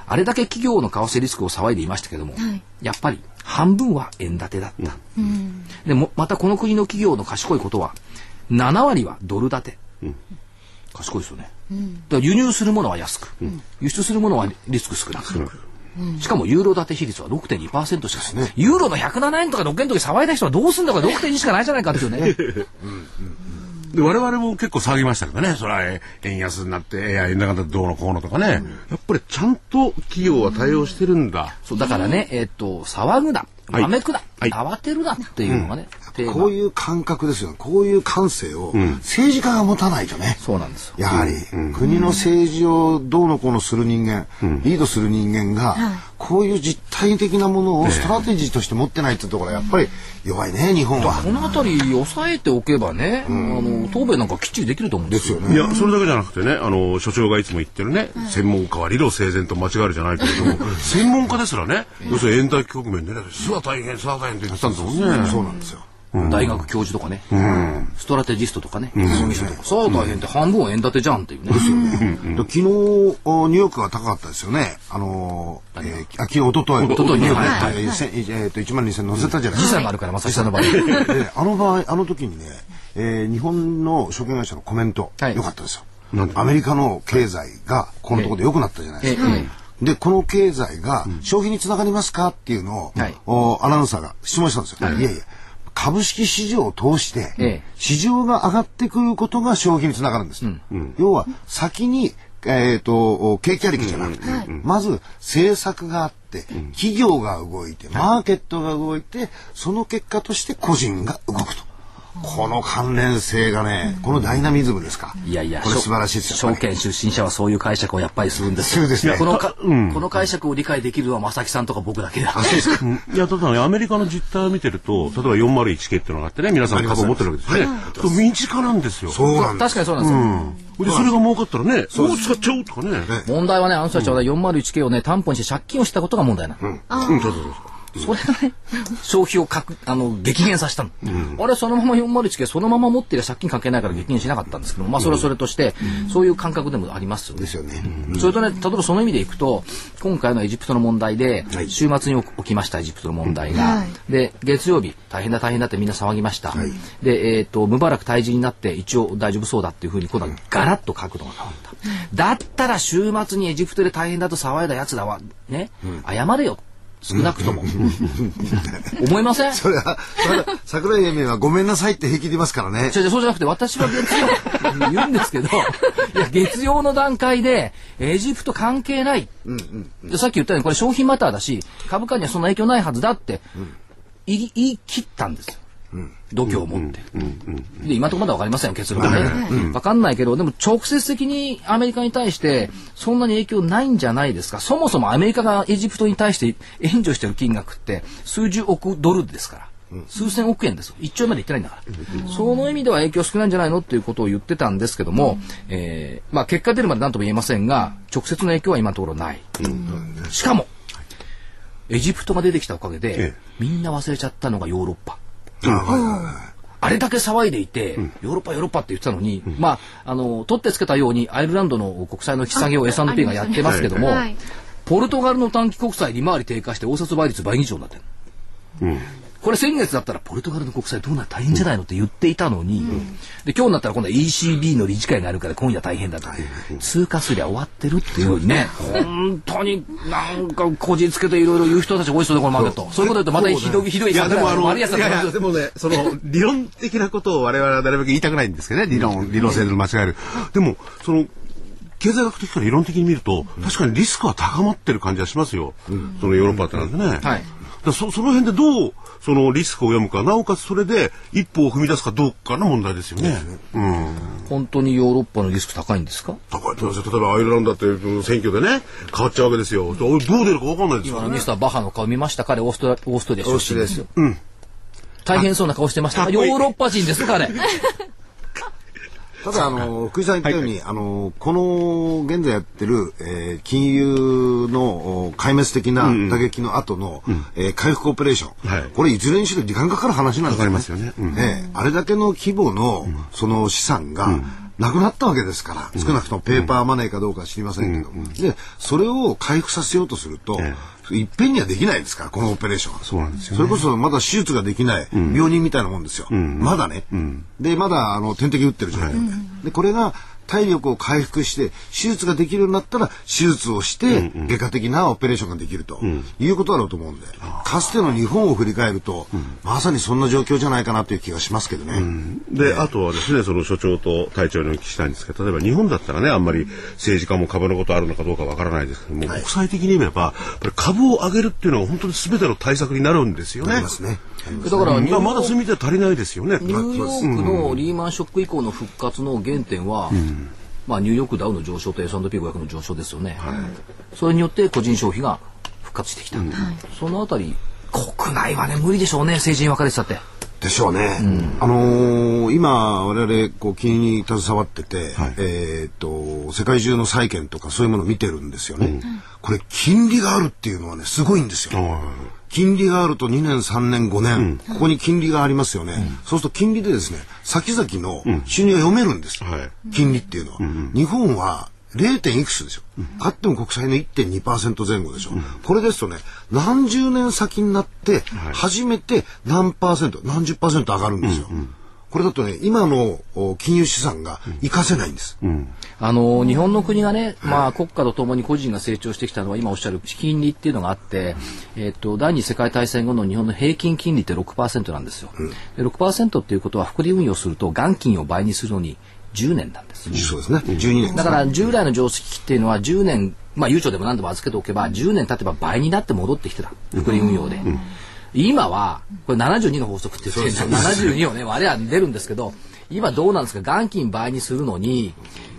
あれだけ企業の為替リスクを騒いでいましたけども、はい、やっぱり半分は円建てだった、うん、でもまたこの国の企業の賢いことはななわりはドル建て、うん賢いですよね、うん、だから輸入するものは安く、うん、輸出するものはリスク少なく、うん、しかもユーロ建て比率は ろくてんにパーセント しかない、ね、ユーロのひゃくななえんとかろくえんの時騒いだ人はどうすんだか ろくてんに しかないじゃないかっていうね、うんうん、で我々も結構騒ぎましたけどねそれは円安になって円高だってどうのこうのとかね、うん、やっぱりちゃんと企業は対応してるんだ、うん、そうだからね、えー、っと騒ぐなわめくな、はい、慌てるなっていうのがね、うん、こういう感覚ですよ。こういう感性を政治家が持たないとね、うん、そうなんですよやはり、うん、国の政治をどうのこうのする人間、うん、リードする人間が、うん、こういう実体的なものをストラテジーとして持ってないってところはやっぱり弱いね日本は。この辺り抑えておけばね、うん、あの答弁なんかきっちりできると思うんですよね。いやそれだけじゃなくてねあの所長がいつも言ってるね、うん、専門家は理路整然と間違えるじゃないけれども専門家ですらね要するに円卓局面でね大変さ大変って言ってたんですもんね。そうなんですよ、うん、大学教授とかね、うん、ストラテジストとかね、うん、人とかさあ大変って半分は円建てじゃんっていうね。ですよね、うん、昨日ニューヨークが高かったですよね。あのーえー、昨日一昨日一昨日ニューヨークが、はいはいえー、いちまんにせん乗せたじゃないですか。時差があるからまさしさんの場合あの場合あの時にね、えー、日本の証券会社のコメント、はい、よかったですよ。アメリカの経済がこのところで良くなったじゃないですか、えーえーえーでこの経済が消費につながりますかっていうのを、はい、アナウンサーが質問したんですよ、はい、いやいや株式市場を通して、ええ、市場が上がってくることが消費につながるんです、うんうん、要は先に、えー、と景気ありきじゃなくて、うんうん、まず政策があって、うん、企業が動いてマーケットが動いてその結果として個人が動くとこの関連性がね、このダイナミズムですか。いやいや、これ素晴らしいですよね。証券出身者はそういう解釈をやっぱりするんですよ。そうですね。このか、うん、この解釈を理解できるのは正木さんとか僕だけだ。そうですか。いや、ただね、アメリカの実態を見てると、例えばよんまるいちけいっていうのがあってね、皆さん株を持ってるわけですね。と身近なんですよ。そうなんです。確かにそうなんですよ。うんそれが儲かったらね、そう使っちゃうとかね。問題はね、あの人たちはよんまるいちけいをね、担保にして借金をしたことが問題なの。うん、そうそうそう。それがね、消費をかくあの激減させたの、うん、あれそのままよんまるいちそのまま持ってりゃ借金関係ないから激減しなかったんですけど、まあ、それはそれとして、うん、そういう感覚でもありますですよね、うん、それとね、例えばその意味でいくと今回のエジプトの問題で、はい、週末に起きましたエジプトの問題が、はい、で月曜日大変だ大変だってみんな騒ぎました、はい、で、えーと、ムバラク退陣になって一応大丈夫そうだっていうふうに今度はガラッと角度が変わった、うん、だったら週末にエジプトで大変だと騒いだやつだわね、うん、謝れよ少なくとも思いません？それは桜井英明はごめんなさいって平気で言いますからね。そうじゃなくて私は月曜言うんですけど、いや月曜の段階でエジプト関係ない、うんうんうん、でさっき言ったようにこれ商品マターだし株価にはそんな影響ないはずだって言い、うん、言い切ったんですよ、うん、度胸を持って、うんうんうん、で今のところまだ分かりませんよ結論はね、はい、分かんないけどでも直接的にアメリカに対してそんなに影響ないんじゃないですか。そもそもアメリカがエジプトに対して援助してる金額って数十億ドルですから数千億円ですよ。いっちょうえんまでいってないんだから、うん、その意味では影響少ないんじゃないのっていうことを言ってたんですけども、うんえーまあ、結果出るまで何とも言えませんが直接の影響は今のところない、うん、しかもエジプトが出てきたおかげで、ええ、みんな忘れちゃったのがヨーロッパあれだけ騒いでいて、うん、ヨーロッパヨーロッパって言ってたのに、うん、まああの取ってつけたようにアイルランドの国債の引き下げを エスアンドピー がやってますけども、ねはい、ポルトガルの短期国債利回り低下して応接倍率倍以上になってる、うん、これ先月だったらポルトガルの国債どうなら大変じゃないのって言っていたのに、うん、で今日になったら今度は イーシービー の理事会があるから今夜大変だと、うん、通過すりゃ終わってるっていうようにね本当になんかこじつけていろいろ言う人たち多いそうでこのマーケット そ, そういうこと言うとまたひど い, ひどいさんが悪いやつだからでもねその理論的なことを我々はなるべく言いたくないんですけどね理論理論性で間違えるでもその経済学的から理論的に見ると、うん、確かにリスクは高まってる感じはしますよ、うん、そのヨーロッパってなんでね、うんうんはいだ そ, その辺でどうそのリスクを読むかなおかつそれで一歩を踏み出すかどうかの問題ですよね、うん、本当にヨーロッパのリスク高いんですか。高いと思います。例えばアイルランドだって選挙でね変わっちゃうわけですよ。どう出るか分かんないですよね。今のミスターバハの顔見ましたかね。オーストラオーストリア出身ですよ、うん、大変そうな顔してました。ヨーロッパ人ですかねただあの福井さん言ったように、はいはい、あのこの現在やってる、えー、金融の壊滅的な打撃の後の、うんうんえー、回復オペレーション、はい、これいずれにしろ時間かかる話なんですよね。かかりますよね、うんえー、あれだけの規模の、うん、その資産が、うんなくなったわけですから、少なくともペーパーマネーかどうかは知りませんけど、うん、でそれを回復させようとすると、ええ、いっぺんにはできないですからこのオペレーションは。 そうなんですよね。それこそまだ手術ができない病人みたいなもんですよ、うん、まだね、うん、でまだあの点滴打ってる状態、はい、でこれが体力を回復して手術ができるようになったら手術をして外科的なオペレーションができるということだろうと思うんで、かつての日本を振り返るとまさにそんな状況じゃないかなという気がしますけどね、うん、であとはですねその所長と隊長にお聞きしたいんですけど、例えば日本だったらねあんまり政治家も株のことあるのかどうかわからないですけども、はい、国際的に言えば株を上げるっていうのは本当に全ての対策になるんですよね。なりますね。だからまだ住みでは足りないですよね。ニューヨークのリーマンショック以降の復活の原点は、うんまあ、ニューヨークダウの上昇と エスアンドピーごひゃく の上昇ですよね、はい、それによって個人消費が復活してきた、うん、そのあたり国内はね無理でしょうね。政治に分かれてたってでしょうね、うん、あのー、今我々こう金に携わってて、はい、えー、と世界中の債券とかそういうものを見てるんですよね、うん、これ金利があるっていうのはねすごいんですよ、うん金利があるとにねんさんねんごねん、うん、ここに金利がありますよね、うん、そうすると金利でですね先々の収入が読めるんです、うんはい、金利っていうのは、うん、日本は ゼロ点いくつですよ、うん、あっても国債の いってんにパーセント 前後でしょ、うん、これですとね何十年先になって初めて何パーセント何十パーセント上がるんですよ、うんうんこれだとね今の金融資産が活かせないんです、うん、あの日本の国がね、まあ、国家とともに個人が成長してきたのは今おっしゃる金利っていうのがあって、えー、と第二次世界大戦後の日本の平均金利って ろくパーセント なんですよ、うん、で ろくパーセント っていうことは複利運用すると元金を倍にするのにじゅうねんなんです、うん、そうですねじゅうにねんだから従来の常識っていうのはじゅうねん、まあ、悠長でも何でも預けておけばじゅうねん経てば倍になって戻ってきてた複利運用で、うんうん今はこれななじゅうにの法則って言ってななじゅうにをね我々は出るんですけど今どうなんですか。元金倍にするのに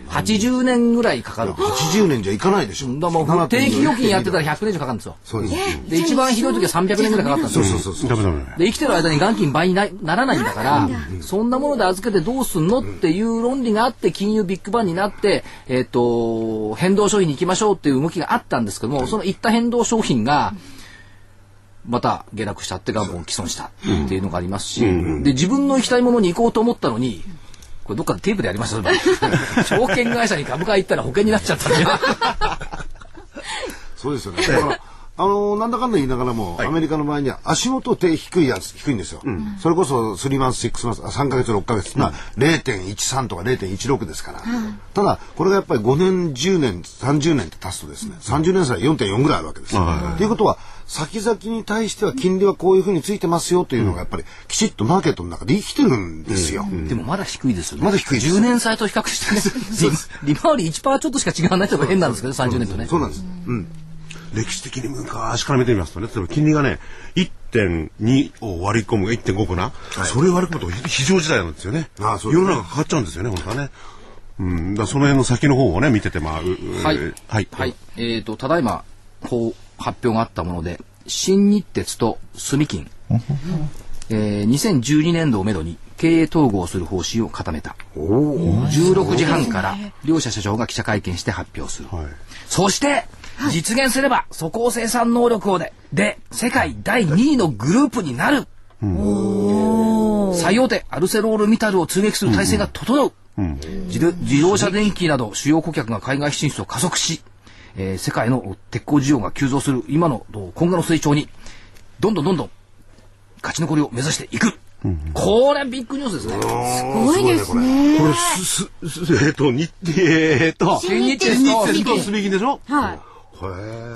はちじゅうねんぐらいかかる。はちじゅうねんじゃいかないでしょ。だから定期預金やってたらひゃくねん以上かかるんですよ。そうですで一番ひどい時はさんびゃくねんぐらいかかったんですよ。そうそうそうそうで生きてる間に元金倍に な, ならないんだからそんなもので預けてどうすんのっていう論理があって金融ビッグバンになって、えー、と変動商品に行きましょうっていう動きがあったんですけどもその行った変動商品がまた下落したって元本毀損したっていうのがありますし、うんうん、で自分の行きたいものに行こうと思ったのに、これどっかでテープでやりました証券会社に株価行ったら保険になっちゃったそうですよね。だからあのなんだかんだ言いながらも、はい、アメリカの場合には足元低低いやつ低いんですよ、うん、それこそスリーマンス、シックスマンス、さんかげつ、ろっかげつ、うん、ゼロてんいちさん とか ゼロてんいちろく ですから、うん、ただこれがやっぱりごねん、じゅうねん、さんじゅうねんって足すとですね、さんじゅうねん差 よんてんよん ぐらいあるわけですよ、うん、ということは先々に対しては金利はこういうふうについてますよというのがやっぱりきちっとマーケットの中で生きてるんですよ、うんうん、でもまだ低いですよね。まだ低いです。じゅうねん債と比較してね利回り いちパーセント ちょっとしか違わないとか変なんですけどさんじゅうねんとね。そうなんです、うん、歴史的に昔から見てみますとね、例えば金利がね いってんに を割り込む いってんご かな、はい、それを割り込むと非常事態なんですよね。ああ、そうですね。世の中かかっちゃうんですよね、本当はね。うん、だその辺の先の方をね見ててまあはいはい、はい、えーとただいまこう発表があったもので、新日鉄と住金、えー、にせんじゅうにねんどをめどに経営統合する方針を固めた。じゅうろくじはんから両社社長が記者会見して発表する、はい、そして実現すれば粗高生産能力をでで世界だいにいのグループになる、うん、最大手アルセロールミタルを通撃する体制が整う、うんうん、自, 自動車電機など主要顧客が海外進出を加速し、えー、世界の鉄鋼需要が急増する今の今後の成長にどんどんどんどん勝ち残りを目指していく、うん、これはビッグニュースですね。すごいですね。これすすえっと日えっと新日鉄と住金でしょ。はい、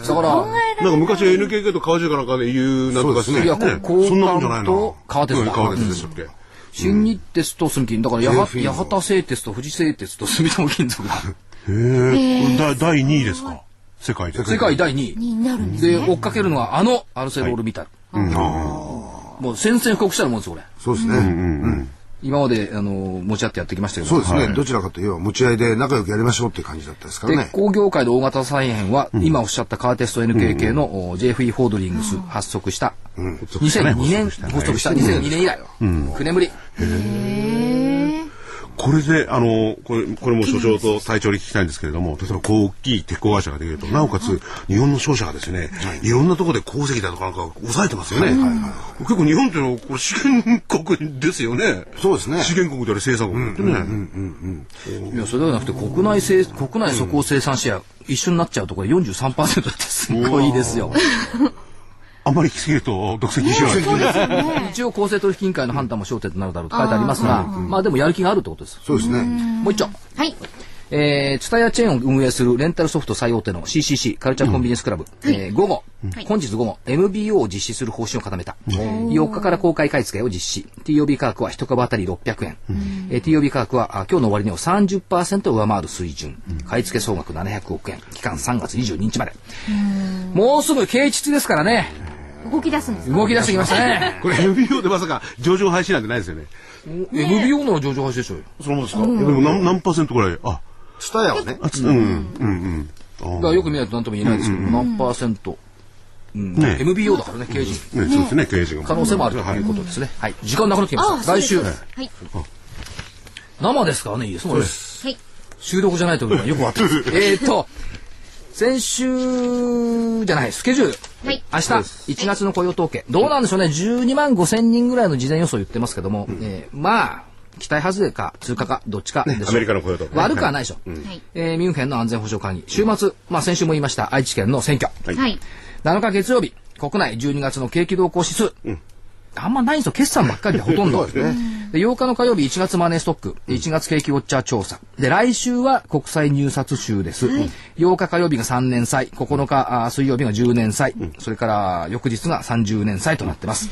だからなんか昔 エヌケーケー と川中かなんかで言うなんとかしね。いや、交換と川鉄だっけ。新日鉄と住金だから八幡製鉄と富士製鉄と住友金属だ。へえ。だいにいですか。世界で。世界だいにいで追っかけるのはあのアルセロールミタル。もう宣戦布告したらもんですこれ。そうですね。今まであの持ち合ってやってきましたけど、そうですね、はい、どちらかといえば持ち合いで仲良くやりましょうっていう感じだったですからね。鉄鋼業界の大型再編は、うん、今おっしゃったカーテスと エヌケーケー の ジェイエフイー ホールディングス発足した、うん、にせんにねん発足したにせんにねん以来、うん、きゅうねんぶり。へえ。これであのこれこれも所長と隊長に聞きたいんですけれども、例えばこう大きい鉄鋼会社ができると、なおかつ日本の商社がですね、いろんなところで鉱石だとかなんか抑えてますよね。結構日本というのはこれ資源国ですよね。そうですね。資源国であれ生産国ってね。うんうんうんうん。いやそれではなくて国内生国内粗鋼生産シェア一緒になっちゃうとこれ よんじゅうさんパーセント だってすごいですよ。あんまりきすぎると独占禁止は一応公正取引委員会の判断も焦点となるだろうと書いてありますが、まあでもやる気があるってことです。そうですね。もう一丁。はい。えー、ツタヤチェーンを運営するレンタルソフト最大手の シーシーシー カルチャーコンビニエンスクラブ、うん、えー、午後、はい、本日午後 エムビーオー を実施する方針を固めた。よっかから公開買い付けを実施。ティーオービー 価格はいち株当たりろっぴゃくえん、うん、えー、ティーオービー 価格は今日の終値を さんじゅっパーセント 上回る水準、うん、買い付け総額ななひゃくおくえん、期間さんがつにじゅうににちまで。うん、もうすぐ啓蟄ですからね。動き出すんですか。動き出してきましたね。これ エムビーオー でまさか上場廃止なんてないですよね。エムビーオー の上場廃止でしょうよ。そのもんですか。でも何パーセントぐらい。あ、ツタヤはね。うんうんうん。だからよく見ないと何とも言えないですけど、何パーセント。エムビーオー だからね、経営陣。そうですね、経営陣が。可能性もあるということですね。はい。時間なくなってきました。来週。はい。生ですからね、いいですもんね。はい。収録じゃないというのはよくわかってます。えっと。先週じゃないスケジュール、はい、明日いちがつの雇用統計、はい、どうなんでしょうね。じゅうにまんごせんにんぐらいの事前予想言ってますけども、うん、えー、まあ期待外れか通過かどっちかでしょう、ね、アメリカの雇用統計悪くはないでしょ、はい、えー、ミュンヘンの安全保障会議週末、まあ、先週も言いました愛知県の選挙、はい、なのか月曜日国内じゅうにがつの景気動向指数、うん、あんまないんですよ決算ばっかりでほとんどで、ね、でようかの火曜日いちがつマネーストックいちがつ景気ウォッチャー調査で来週は国債入札週です、はい、ようか火曜日がさんねんさいここのか水曜日がじゅうねんさい、うん、それから翌日がさんじゅうねんさいとなってます、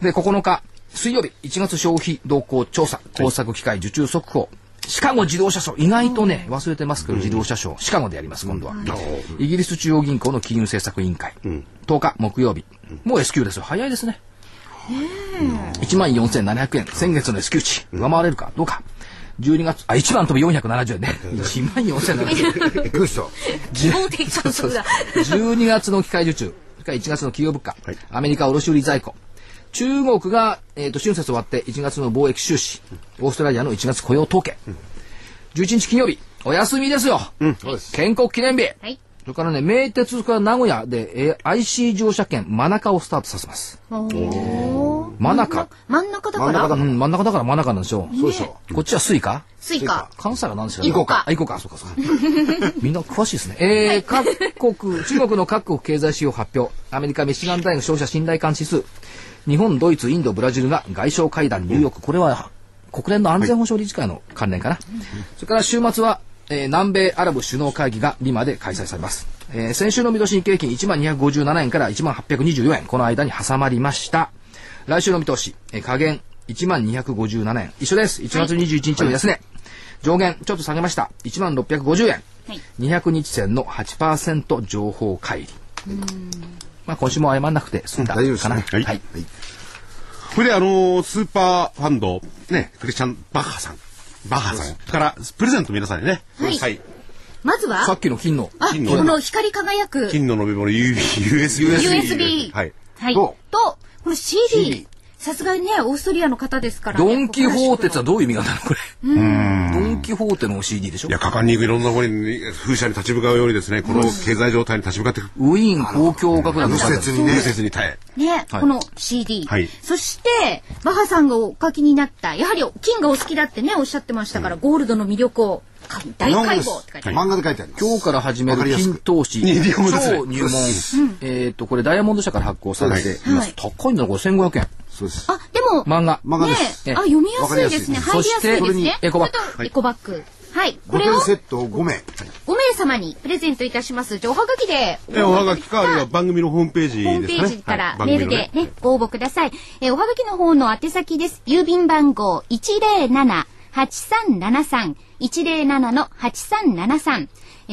うん、でここのか水曜日いちがつ消費動向調査工作機械受注速報シカゴ自動車ショー意外とね忘れてますけど、うん、自動車ショーシカゴでやります今度は、うん、イギリス中央銀行の金融政策委員会、うん、とおか木曜日もう エスキュー ですよ早いですねいちまんよんせんななひゃくえん先月の エスキュー 値上回れるかどうかじゅうにがつあいちまん飛びよんひゃくななじゅうえんねいちまんよんせんななひゃくえんどうした基本的観測だじゅうにがつの機械受注それからいちがつの企業物価、はい、アメリカ卸売在庫中国が、えー、と春節終わっていちがつの貿易収支オーストラリアのいちがつ雇用統計、うん、じゅういちにち金曜日お休みですよ、うん、そうです建国記念日、はい、それからね、名鉄から名古屋で アイシー 乗車券真中をスタートさせます。真中、真ん中だから、うん、真ん中だから真中なんでしょう。そうでしょ。こっちはスイカ、スイカ、関西は何でしょう。イコカ、イコカ、そうかそうか。みんな詳しいですね。えー、各国、中国の各国経済指標発表。アメリカミシガン大学消費者信頼感指数。日本、ドイツ、インド、ブラジルが外相会談、ニューヨーク。これは国連の安全保障理事会の関連かな。はい、それから週末は、えー、南米アラブ首脳会議がリマで開催されます。えー、先週の見通し日経平均 いちまんにひゃくごじゅうなな 円からいちまんはっぴゃくにじゅうよんえん、この間に挟まりました。来週の見通し、えー、下限 いちまんにひゃくごじゅうなな 円。一緒です。いちがつにじゅういちにちの安値、はい。上限、ちょっと下げました。いちまんろっぴゃくごじゅうえん。はい、にひゃくにち線の はちパーセント 情報乖離。うーん、まあ、今週も謝んなくて済んだかな。うん、大丈夫ですね。はい。はいはい、これで、あのー、スーパーファンド、ね、クリスチャン・バッハさん。バッハさんからプレゼント皆さんにね。はい。はい、まずはさっきの金の、あ、金のこの光り輝く金の延べ物 ユーエスビー。ユーエスビー。はい。はい。と、とこの シーディー。さすがにね、オーストリアの方ですから、ね。ドンキホーテってはどういう意味があるのこれ。うん。ドンキホーテの シーディー でしょ。いや、果敢にいろんなところに風車に立ち向かうようにですね、この経済状態に立ち向かっていく。ウィーン公共学団の施設にね、施設に耐え。ね、はい、この シーディー。はい。そして、バハさんがお書きになった、やはり金がお好きだってね、おっしゃってましたから、うん、ゴールドの魅力を。大解剖って書いてある。漫画で書いてある。今日から始める金投資、超入門。えっとこれダイヤモンド社から発行されて、高いんだこれせんごひゃくえん。そうです。あ、でも漫画、漫画です。あ、読みやすいですね。入りやすいですね。そしてエコバッグ、エコバッグ。はい。これをセットをごめい、ごめい様にプレゼントいたします。おはがきで、おはがきかあるいは番組のホームページですね。ホームページからメールでねご応募ください。え、おはがきの方の宛先です。郵便番号いちまるななはちさんななさん。いちまるななのはちさんななさん、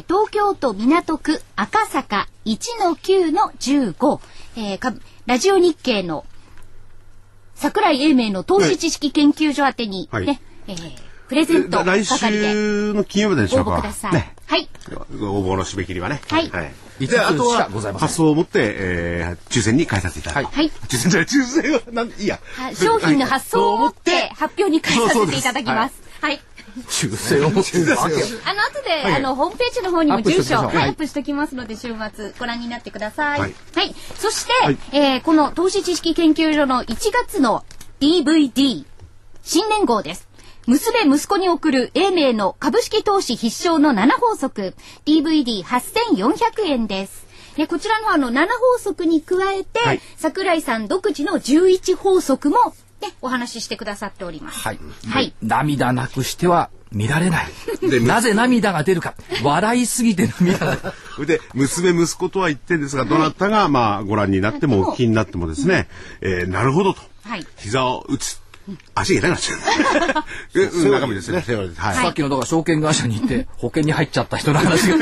東京都港区赤坂 いちのきゅうのじゅうご、えー、ラジオ日経の櫻井英明の投資知識研究所宛てに、ね、はい、えー、プレゼント係で来週の金曜日でしょうか、応募ください、ね、はい、応募の締め切りはね、はい、はい、で、あとは発送を持って、えー、抽選に返させていただきます。はい。抽選じゃない、抽選はなんいいや。商品の発送を持って発表に返させていただきます。はい。抽選を持って。あの後であのホームページの方にも住所アップしておきますので、週末ご覧になってください。はい。そして、えー、この投資知識研究所のいちがつの ディーブイディー 新年号です。娘息子に送る英明の株式投資必勝のななほうそく ディーブイディーはっせんよんひゃくえんです。でこちらのあのななほうそくに加えて、はい、櫻井さん独自のじゅういちほうそくも、ね、お話ししてくださっております。はい。はい、涙なくしては見られない。なぜ涙が出るか。笑いすぎて涙が出る。で、娘、息子とは言ってんですが、どなたが、まあ、ご覧になっても、お聞きになってもですね、えー、なるほどと。はい。膝を打つ。足痛くなっちゃう。中身ですね。さっきのだから証券会社に行って保険に入っちゃった人の話が。は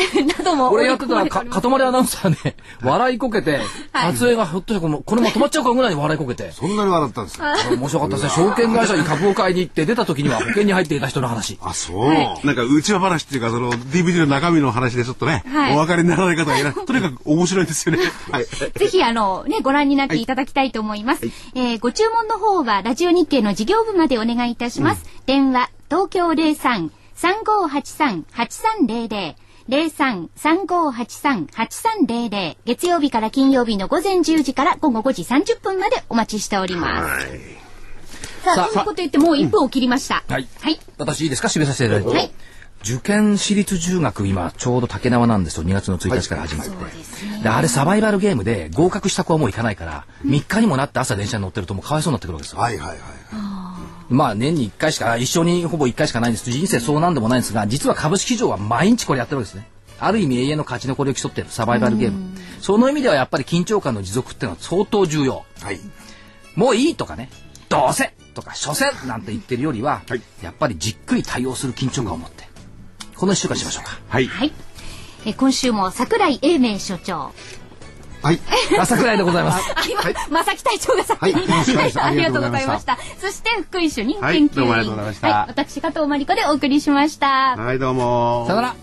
い。なども。俺やってたらかとまりアナウンサーね、笑いこけて、撮影がひょっとしてこのこれも止まっちゃうかぐらいに笑いこけて。そんなに笑ったんですか。面白かったですね。証券会社に株を買いに行って出た時には保険に入っていた人の話。あ、そう。なんか内輪話っていうかその ディーブイディー の中身の話でちょっとね、お分かりにならない方がいない。とにかく面白いですよね。はい。ぜひあのねご覧になっていただきたいと思います。え、ご注文の方は。ラジオ日経の事業部までお願いいたします。うん、電話、東京 ゼロさん さんごはちさん はちさんぜろぜろ、ゼロさん さんごはちさん はちさんぜろぜろ、月曜日から金曜日の午前じゅうじから午後ごじさんじゅっぷんまでお待ちしております。はい、さあ、ということ言ってもういっぷんを切りました。うん、はい。はい、私いいですか、締めさせていただいて。はい。受験私立中学、今ちょうど竹縄なんですよ。にがつのついたちから始まって、はい、であれサバイバルゲームで合格した子はもう行かないから、うん、みっかにもなって朝電車に乗ってるともうかわいそうになってくるわけですよ。はいはいはい、はい、まあ年にいっかいしか一緒にほぼいっかいしかないんです。人生そうなんでもないんですが、実は株式上は毎日これやってるわけですね。ある意味永遠の勝ち残りを競ってるサバイバルゲーム、うん、その意味ではやっぱり緊張感の持続っていうのは相当重要、はい、もういいとかね、どうせとか所詮なんて言ってるよりは、はい、やっぱりじっくり対応する緊張感を持ってこのいっしゅうかんしましょうか。はい、はい、え今週も櫻井英明所長、はい、櫻井でございます。あ、今、はい、正木隊長が先に、はい、ありがとうございました。そして福井主任研究員、はい、私加藤真理子でお送りしました。はい、どうもさよなら。